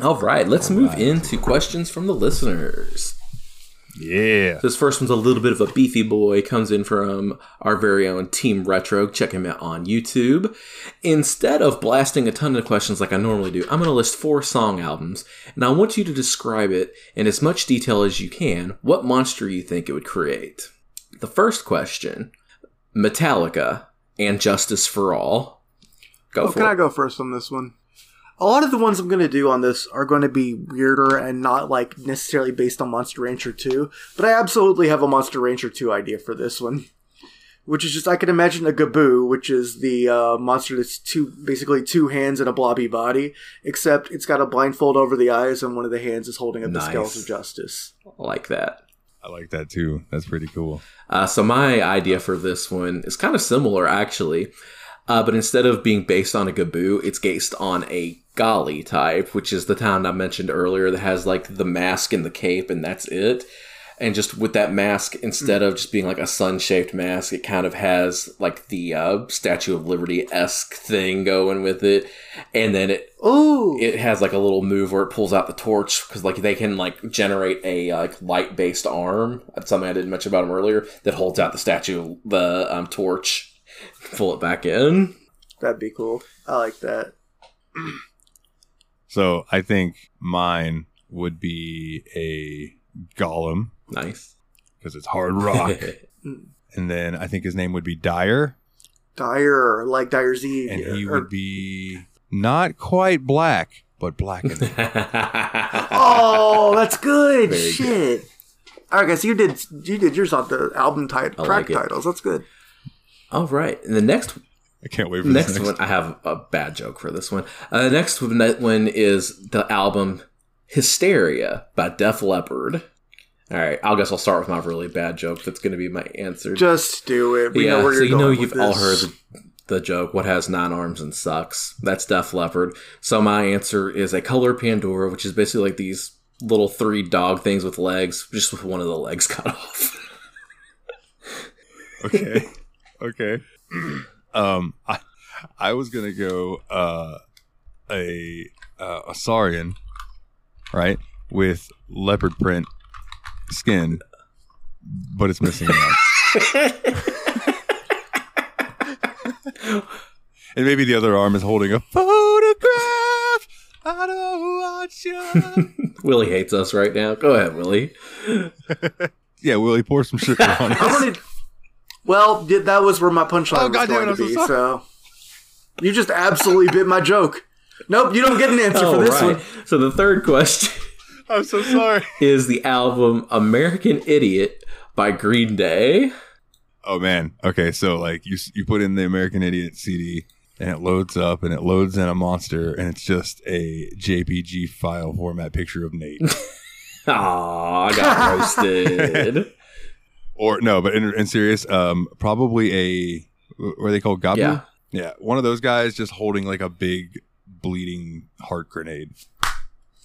All right, let's move into questions from the listeners. Yeah. This first one's a little bit of a beefy boy. Comes in from our very own Team Retro. Check him out on YouTube. Instead of blasting a ton of questions like I normally do, I'm going to list 4 song albums, and I want you to describe it in as much detail as you can. What monster you think it would create? The first question, Metallica and Justice for All. Go for it. Can I go first on this one? A lot of the ones I'm going to do on this are going to be weirder and not, like, necessarily based on Monster Rancher 2, but I absolutely have a Monster Rancher 2 idea for this one, which is just, I can imagine a Gaboo, which is the monster that's basically two hands and a blobby body, except it's got a blindfold over the eyes and one of the hands is holding up the scales of justice. I like that. I like that, too. That's pretty cool. So my idea for this one is kind of similar, actually. But instead of being based on a Gaboo, it's based on a Gali type, which is the town I mentioned earlier that has, like, the mask and the cape, and that's it. And just with that mask, instead of just being, like, a sun-shaped mask, it kind of has, like, the Statue of Liberty-esque thing going with it. And then it has, like, a little move where it pulls out the torch, because, like, they can, like, generate a, like, light-based arm. That's something I didn't mention about them earlier, that holds out the statue, the torch. Pull it back in. That'd be cool. I like that. So I think mine would be a Golem. Nice. Because it's hard rock. And then I think his name would be Dire. Dire, like Dire Z. And he would be not quite black, but black in it. Oh, that's good. Very shit. Good. All right, guys, so you did yours on the album track titles. That's good. All right. And the next I can't wait for next one. I have a bad joke for this one. The next one is the album Hysteria by Def Leppard. All right. I guess I'll start with my really bad joke. That's going to be my answer. Just do it. We know where you're going with this. You've all heard the joke, what has 9 arms and sucks? That's Def Leppard. So my answer is a color Pandora, which is basically like these little 3 dog things with legs, just with one of the legs cut off. Okay. I was going to go a Saurian, right, with leopard print skin, but it's missing an arm. And maybe the other arm is holding a photograph. I don't want you. Willie hates us right now. Go ahead, Willie. Yeah, Willie, pour some sugar on us. Well, that was where my punchline was going to be. So you just absolutely bit my joke. Nope, you don't get an answer for this one. So the third question. I'm so sorry. Is the album American Idiot by Green Day? Oh man. Okay, so like you put in the American Idiot CD and it loads up and it loads in a monster and it's just a JPG file format picture of Nate. Aw, I got roasted. Or no, but in serious, probably what are they called? Gabu? Yeah. One of those guys just holding like a big bleeding heart grenade.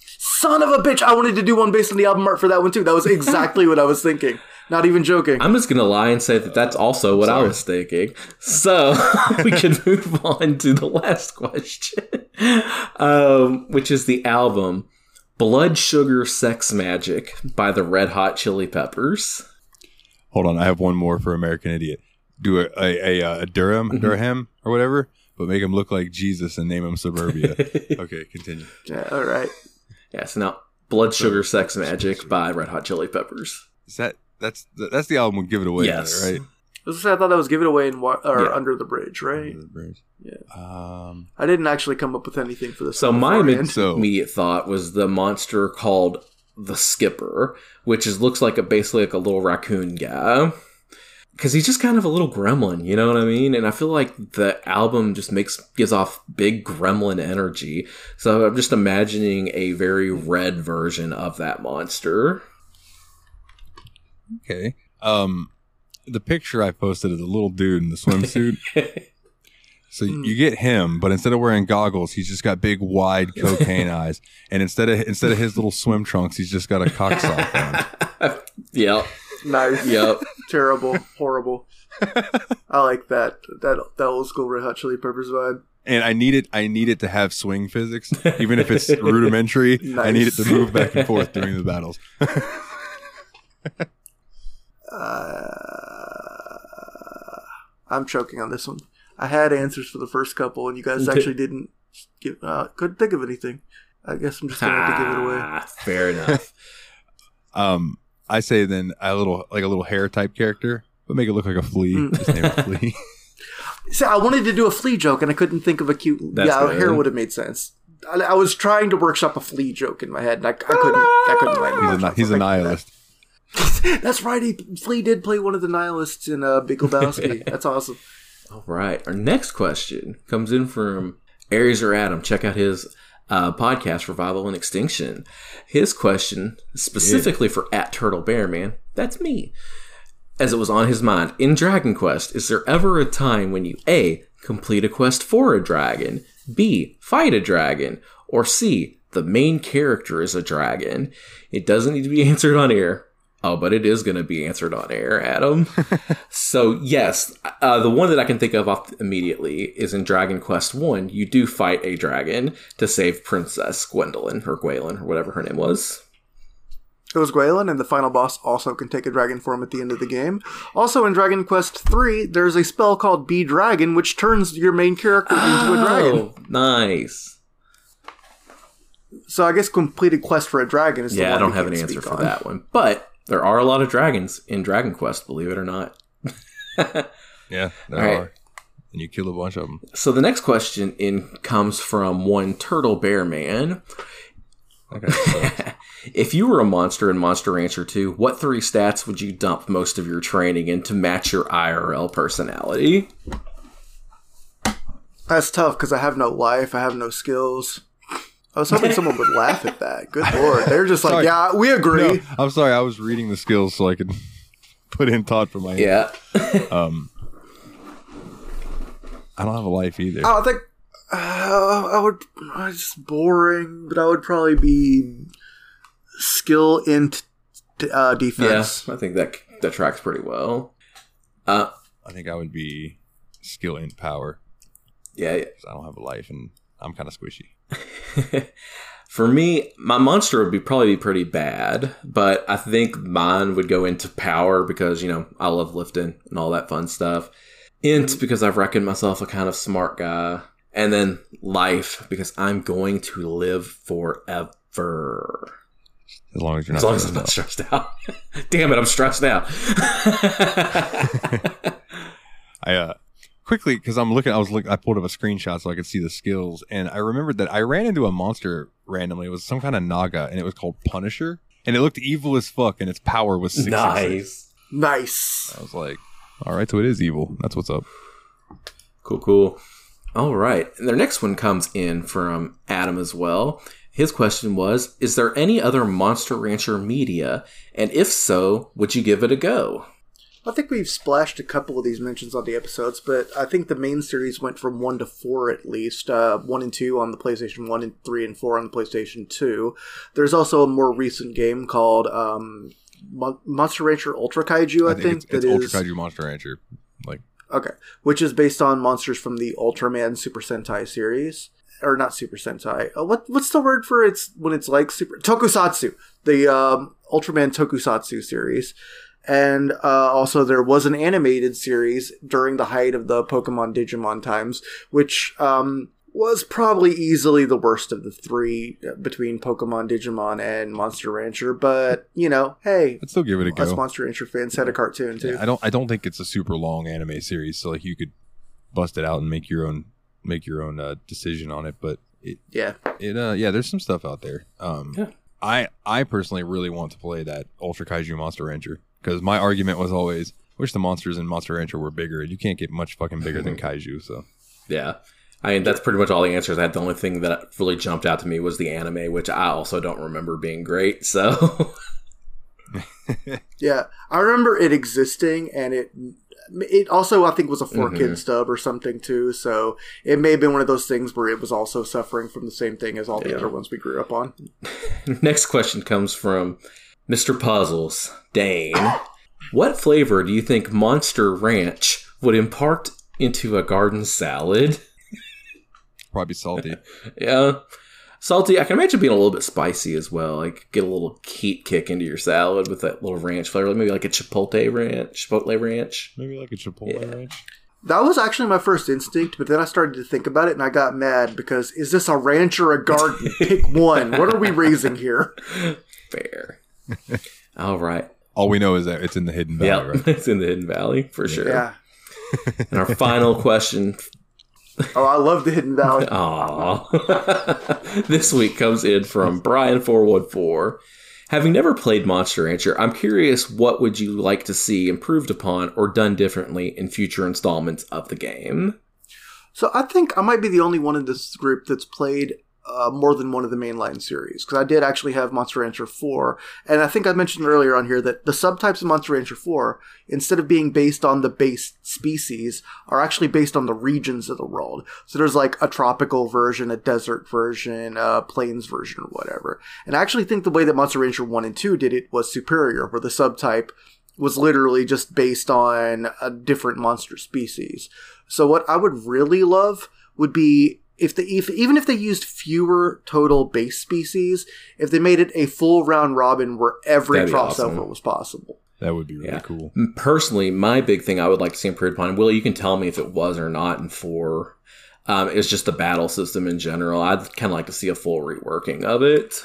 Son of a bitch! I wanted to do one based on the album art for that one too. That was exactly what I was thinking. Not even joking. I'm just gonna lie and say that that's also what I was thinking. So we can move on to the last question, which is the album "Blood Sugar Sex Magic" by the Red Hot Chili Peppers. Hold on, I have one more for American Idiot. Do a Durham or whatever, but make him look like Jesus and name him Suburbia. Okay, continue. Yeah, all right. Yeah, so now Blood Sugar Sex Magic by Red Hot Chili Peppers. Is that's the album Give It Away? Yes. Right? I thought that was Give It Away Under the Bridge, right? Under the Bridge. Yeah. I didn't actually come up with anything for this. So my immediate thought was the monster called the Skipper, which looks like basically like a little raccoon guy. Because he's just kind of a little gremlin, you know what I mean? And I feel like the album just gives off big gremlin energy. So I'm just imagining a very red version of that monster. Okay. The picture I posted is a little dude in the swimsuit. So you get him, but instead of wearing goggles, he's just got big, wide cocaine eyes. And instead of his little swim trunks, he's just got a cock sock on. Yep. Nice. Yep. Terrible. Horrible. I like that. That old school Red Hot Chili Peppers vibe. And I need it to have swing physics, even if it's rudimentary. Nice. I need it to move back and forth during the battles. I'm choking on this one. I had answers for the first couple, and you guys actually didn't give. Couldn't think of anything. I guess I'm just gonna have to give it away. Fair enough. I say then a little hair type character, but make it look like a flea. Just name it Flea. See, I wanted to do a flea joke, and I couldn't think of a cute. That's hair would have made sense. I was trying to workshop a flea joke in my head, and I couldn't. He's a nihilist. Like that's right. Flea did play one of the nihilists in Big Lebowski. That's awesome. All right. Our next question comes in from Aries or Adam. Check out his podcast, Revival and Extinction. His question, specifically for @TurtleBearman, that's me, as it was on his mind. In Dragon Quest, is there ever a time when you A, complete a quest for a dragon, B, fight a dragon, or C, the main character is a dragon? It doesn't need to be answered on air. Oh, but it is going to be answered on air, Adam. So, yes, the one that I can think of immediately is in Dragon Quest 1. You do fight a dragon to save Princess Gwendolyn or Gwaelyn or whatever her name was. It was Gwaelyn, and the final boss also can take a dragon form at the end of the game. Also, in Dragon Quest 3, there's a spell called Be Dragon, which turns your main character into a dragon. Nice. So I guess complete a quest for a dragon is the one. Yeah, I don't have an answer for that one, but there are a lot of dragons in Dragon Quest, believe it or not. Yeah, there are. And you kill a bunch of them. So the next question comes from one Turtle Bear Man. Okay. If you were a monster in Monster Rancher 2, what 3 stats would you dump most of your training in to match your IRL personality? That's tough because I have no life. I have no skills. I was hoping someone would laugh at that. Good lord. They're just like, yeah, we agree. No, I'm sorry. I was reading the skills so I could put in thought for my hand. Yeah. I don't have a life either. I think I would. It's just boring, but I would probably be skill in defense. Yeah, I think that tracks pretty well. I think I would be skill in power. Yeah, because I don't have a life, and I'm kind of squishy. For me, my monster would probably be pretty bad, but I think mine would go into power because, you know, I love lifting and all that fun stuff. Int because I've reckoned myself a kind of smart guy. And then life because I'm going to live forever. As long as you're not stressed out. I'm not stressed out. Damn it, I'm stressed out. Quickly, because I pulled up a screenshot so I could see the skills, and I remembered that I ran into a monster randomly. It was some kind of naga, and it was called Punisher, and it looked evil as fuck, and its power was 6. Nice. I was like, all right, so it is evil. That's what's up. Cool. All right, and their next one comes in from Adam as well. His question was, is there any other Monster Rancher media, and if so, would you give it a go? I think we've splashed a couple of these mentions on the episodes, but I think the main series went from 1 to 4 at least. 1 and 2 on the PlayStation 1 and 3 and 4 on the PlayStation 2. There's also a more recent game called Monster Rancher Ultra Kaiju, I think. It's Ultra Kaiju Monster Rancher. Okay. Which is based on monsters from the Ultraman Super Sentai series. Or not Super Sentai. What's the word for it when it's like Super... Tokusatsu. The Ultraman Tokusatsu series. And also there was an animated series during the height of the Pokemon Digimon times, which was probably easily the worst of the three between Pokemon, Digimon, and Monster Rancher. But, you know, hey, I'd still give it a go. Us Monster Rancher fans had a cartoon, too. Yeah, I don't think it's a super long anime series, so you could bust it out and make your own decision on it. But there's some stuff out there. I personally really want to play that Ultra Kaiju Monster Rancher. Because my argument was always, I wish the monsters in Monster Rancher were bigger. You can't get much fucking bigger than Kaiju, so. Yeah. I mean, that's pretty much all the answers I had. The only thing that really jumped out to me was the anime, which I also don't remember being great, so. Yeah. I remember it existing, and it also, I think, was a 4-kid stub or something, too. So it may have been one of those things where it was also suffering from the same thing as all the other ones we grew up on. Next question comes from... Mr. Puzzles, Dane, what flavor do you think Monster Ranch would impart into a garden salad? Probably salty. Yeah. Salty. I can imagine being a little bit spicy as well. Like, get a little heat kick into your salad with that little ranch flavor. Maybe like a Chipotle ranch. Maybe like a Chipotle ranch. That was actually my first instinct, but then I started to think about it, and I got mad because, is this a ranch or a garden? Pick one. What are we raising here? Fair. All right. All we know is that it's in the Hidden Valley, right? It's in the Hidden Valley, for sure. Yeah. And our final question. Oh, I love the Hidden Valley. Aw. This week comes in from Brian414. Having never played Monster Rancher, I'm curious, what would you like to see improved upon or done differently in future installments of the game? So I think I might be the only one in this group that's played more than one of the mainline series, because I did actually have Monster Rancher 4, and I think I mentioned earlier on here that the subtypes of Monster Rancher 4, instead of being based on the base species, are actually based on the regions of the world. So there's like a tropical version, a desert version, a plains version, or whatever. And I actually think the way that Monster Rancher 1 and 2 did it was superior, where the subtype was literally just based on a different monster species. So what I would really love would be Even if they used fewer total base species, if they made it a full round robin where every crossover was possible. That would be really cool. Personally, my big thing I would like to see improved upon, Willie, you can tell me if it was or not in 4, is just the battle system in general. I'd kind of like to see a full reworking of it.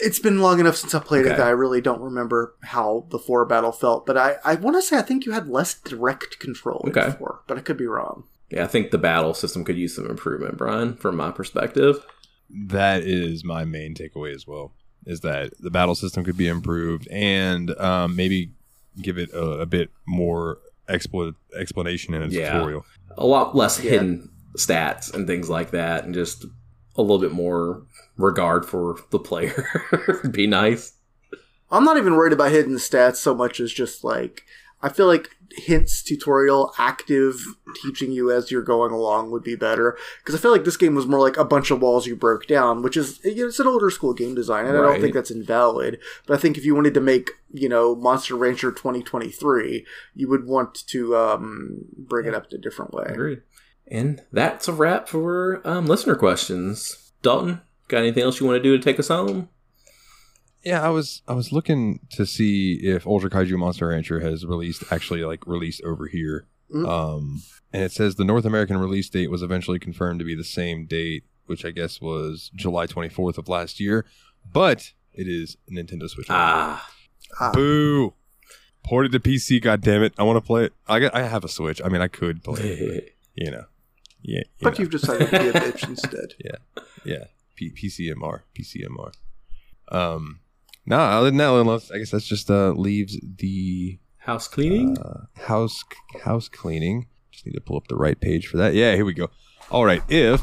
It's been long enough since I played it that I really don't remember how the 4 battle felt, but I want to say I think you had less direct control in 4, but I could be wrong. Yeah, I think the battle system could use some improvement, Brian, from my perspective. That is my main takeaway as well, is that the battle system could be improved and maybe give it a bit more explanation in its tutorial. A lot less hidden stats and things like that, and just a little bit more regard for the player. Be nice. I'm not even worried about hidden stats so much as just like... I feel like hints, tutorial, active, teaching you as you're going along would be better. Because I feel like this game was more like a bunch of walls you broke down, which is, you know, it's an older school game design, and right. I don't think that's invalid. But I think if you wanted to make, you know, Monster Rancher 2023, you would want to bring it up a different way. Agreed. And that's a wrap for listener questions. Dalton, got anything else you want to do to take us home? Yeah, I was looking to see if Ultra Kaiju Monster Rancher has released over here. Mm-hmm. And it says the North American release date was eventually confirmed to be the same date, which I guess was July 24th of last year. But it is Nintendo Switch. Ah. Boo. Ported to PC, goddammit. I want to play it. I have a Switch. I mean, I could play it, but, you know. Yeah. But you've decided to be a bitch instead. Yeah. Yeah. PCMR. Other than that, I guess that's just leaves the house cleaning. House cleaning. Just need to pull up the right page for that. Yeah, here we go. All right, if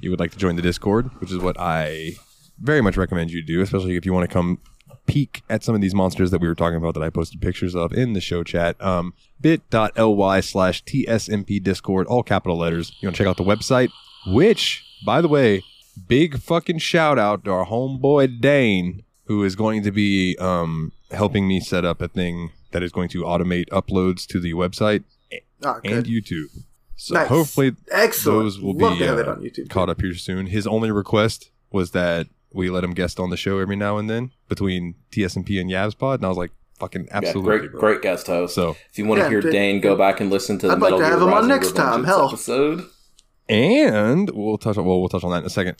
you would like to join the Discord, which is what I very much recommend you do, especially if you want to come peek at some of these monsters that we were talking about that I posted pictures of in the show chat, bit.ly/TSMP Discord, all capital letters. You want to check out the website, which, by the way, big fucking shout out to our homeboy Dane, who is going to be helping me set up a thing that is going to automate uploads to the website and YouTube. So nice. Hopefully those will be on YouTube caught up here soon. His only request was that we let him guest on the show every now and then between TSMP and YabSpod, and I was like, fucking absolutely. Yeah, great guest host. So if you want to hear Dane, go back and listen to the Metal Gear Rising Revengeance episode. And we'll touch on that in a second.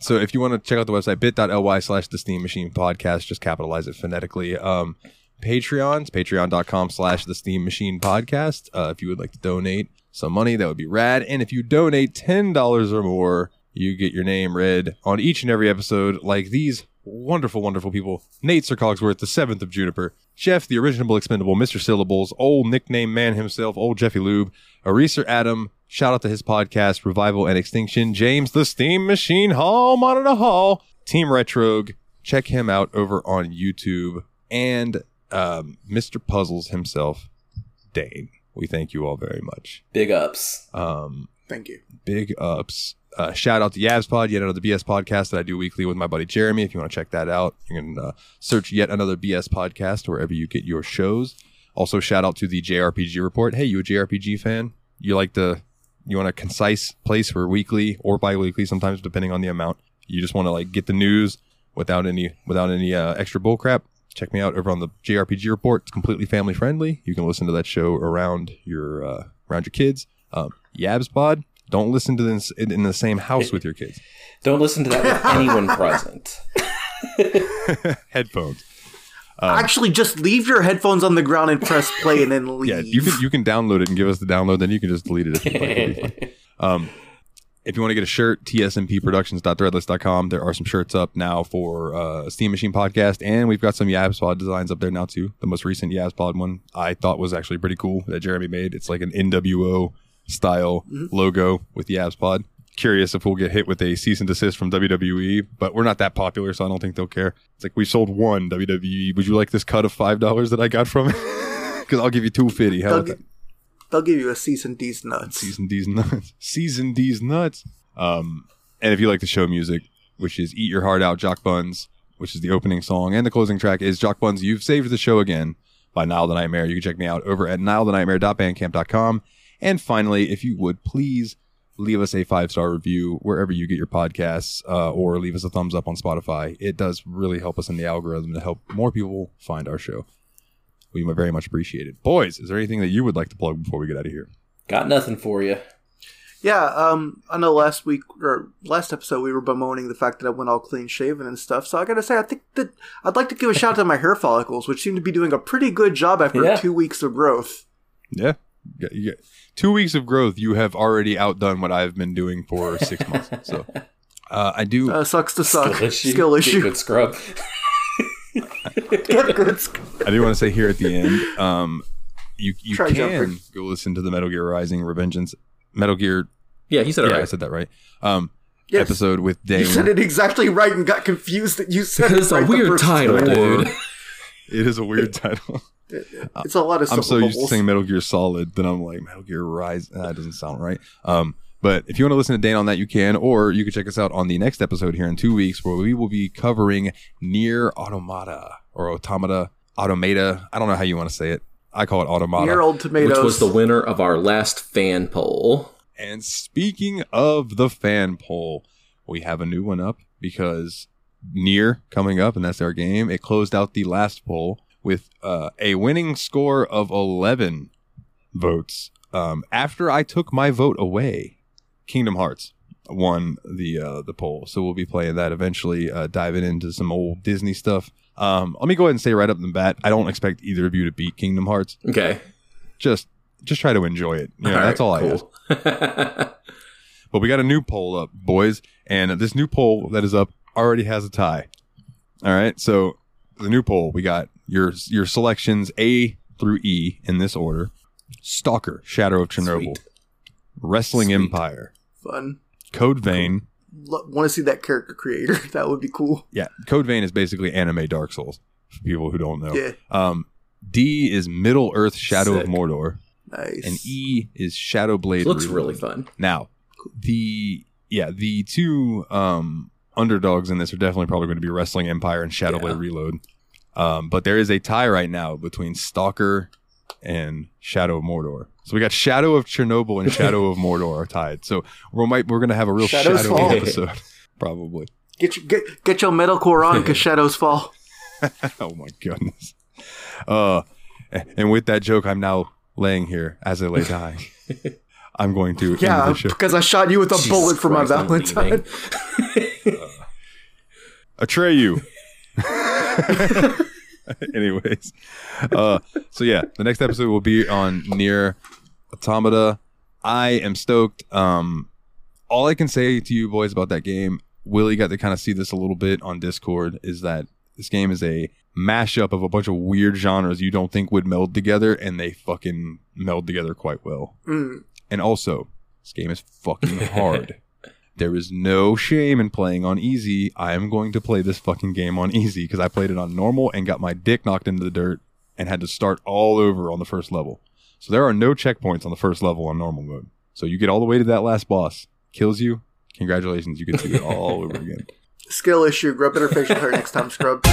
So if you want to check out the website, bit.ly/The Steam Machine Podcast, just capitalize it phonetically. Patreon.com/The Steam Machine Podcast. If you would like to donate some money, that would be rad. And if you donate $10 or more, you get your name read on each and every episode, like these wonderful, wonderful people. Nate Sir Cogsworth, the 7th of Juniper. Jeff, the original expendable, Mr. Syllables, old nickname man himself, old Jeffy Lube. Eraser Adam, shout out to his podcast, Revival and Extinction. James, the Steam Machine Hall, Monitor Hall. Team Retrogue, check him out over on YouTube. And Mr. Puzzles himself, Dane. We thank you all very much. Big ups. Thank you. Big ups. Shout out to YabSpod, Yet Another BS Podcast that I do weekly with my buddy Jeremy. If you want to check that out, you can search Yet Another BS Podcast wherever you get your shows. Also, shout out to the JRPG Report. Hey, you a JRPG fan? You want a concise place for weekly or bi-weekly, sometimes depending on the amount. You just want to get the news without any extra bullcrap. Check me out over on the JRPG Report. It's completely family friendly. You can listen to that show around your kids. YabSpod. Don't listen to this in the same house with your kids. Don't listen to that with anyone present. Headphones. Actually, just leave your headphones on the ground and press play, and then leave. Yeah, you can download it and give us the download. Then you can just delete it if you like. If you want to get a shirt, tsmpproductions.threadless.com. There are some shirts up now for Steam Machine Podcast, and we've got some YabSpod designs up there now too. The most recent YabSpod one I thought was actually pretty cool that Jeremy made. It's like an NWO style logo with YabSpod. Curious if we'll get hit with a cease and desist from WWE, but we're not that popular, so I don't think they'll care. It's like, we sold one WWE. Would you like this cut of $5 that I got from it? Because I'll give you $2.50. They'll give you a season these nuts. And if you like the show music, which is Eat Your Heart Out, Jock Buns, which is the opening song, and the closing track is Jock Buns, You've Saved the Show Again by Nile the Nightmare. You can check me out over at nilethenightmare.bandcamp.com. And finally, if you would please leave us a 5-star review wherever you get your podcasts, or leave us a thumbs up on Spotify. It does really help us in the algorithm to help more people find our show. We very much appreciate it. Boys, is there anything that you would like to plug before we get out of here? Got nothing for you. Yeah, I know last episode we were bemoaning the fact that I went all clean shaven and stuff, so I gotta say, I think that I'd like to give a shout out to my hair follicles, which seem to be doing a pretty good job after 2 weeks of growth. Yeah. You get 2 weeks of growth. You have already outdone what I've been doing for 6 months. So I do. Sucks to suck. Skill issue. Good scrub. I do want to say here at the end, you can go listen to the Metal Gear Rising Revengeance. Metal Gear. Yeah, he said it right. I said that right. Yes. Episode with Dane. You said it exactly right and got confused that you said it right. It's a weird title, dude. It is a weird title. It's a lot of syllables. I'm so used to saying Metal Gear Solid, then I'm like, Metal Gear Rise. That doesn't sound right. But if you want to listen to Dan on that, you can, or you can check us out on the next episode here in 2 weeks, where we will be covering Nier Automata or Automata. I don't know how you want to say it. I call it Automata. Nier Old Tomatoes. Which was the winner of our last fan poll. And speaking of the fan poll, we have a new one up because Nier coming up, and that's our game. It closed out the last poll with a winning score of 11 votes. After I took my vote away, Kingdom Hearts won the poll, so we'll be playing that eventually, diving into some old Disney stuff. Let me go ahead and say right up the bat, I don't expect either of you to beat Kingdom Hearts. Okay. Just try to enjoy it. Yeah, that's all cool. I ask. But we got a new poll up, boys, and this new poll that is up already has a tie. All right, so the new poll, we got your selections A through E in this order. Stalker, Shadow of Chernobyl. Sweet. Wrestling Sweet. Empire. Fun. Code Vein. Want to see that character creator. That would be cool. Yeah. Code Vein is basically anime Dark Souls, for people who don't know. Yeah. D is Middle Earth Shadow Sick. Of Mordor. Nice. And E is Shadow Blade. Looks Reborn. Really fun. Now, the two underdogs in this are definitely probably going to be Wrestling Empire and Shadow Blade Reload. But there is a tie right now between Stalker and Shadow of Mordor. So we got Shadow of Chernobyl and Shadow of Mordor are tied. So we're going to have a real Shadow episode, probably. Get your metalcore on because shadows fall. Oh my goodness! And with that joke, I'm now laying here as I lay dying. I'm going to end the show. Because I shot you with a bullet for my Valentine. Atreyu. Anyways, the next episode will be on Nier Automata. I am stoked. All I can say to you boys about that game, Willie got to kind of see this a little bit on Discord, is that this game is a mashup of a bunch of weird genres you don't think would meld together, and they fucking meld together quite well. Mm. And also, this game is fucking hard. There is no shame in playing on easy. I am going to play this fucking game on easy because I played it on normal and got my dick knocked into the dirt and had to start all over on the first level. So there are no checkpoints on the first level on normal mode. So you get all the way to that last boss, kills you. Congratulations, you get to do it all over again. Skill issue. Grow up interfacial hair next time, scrub.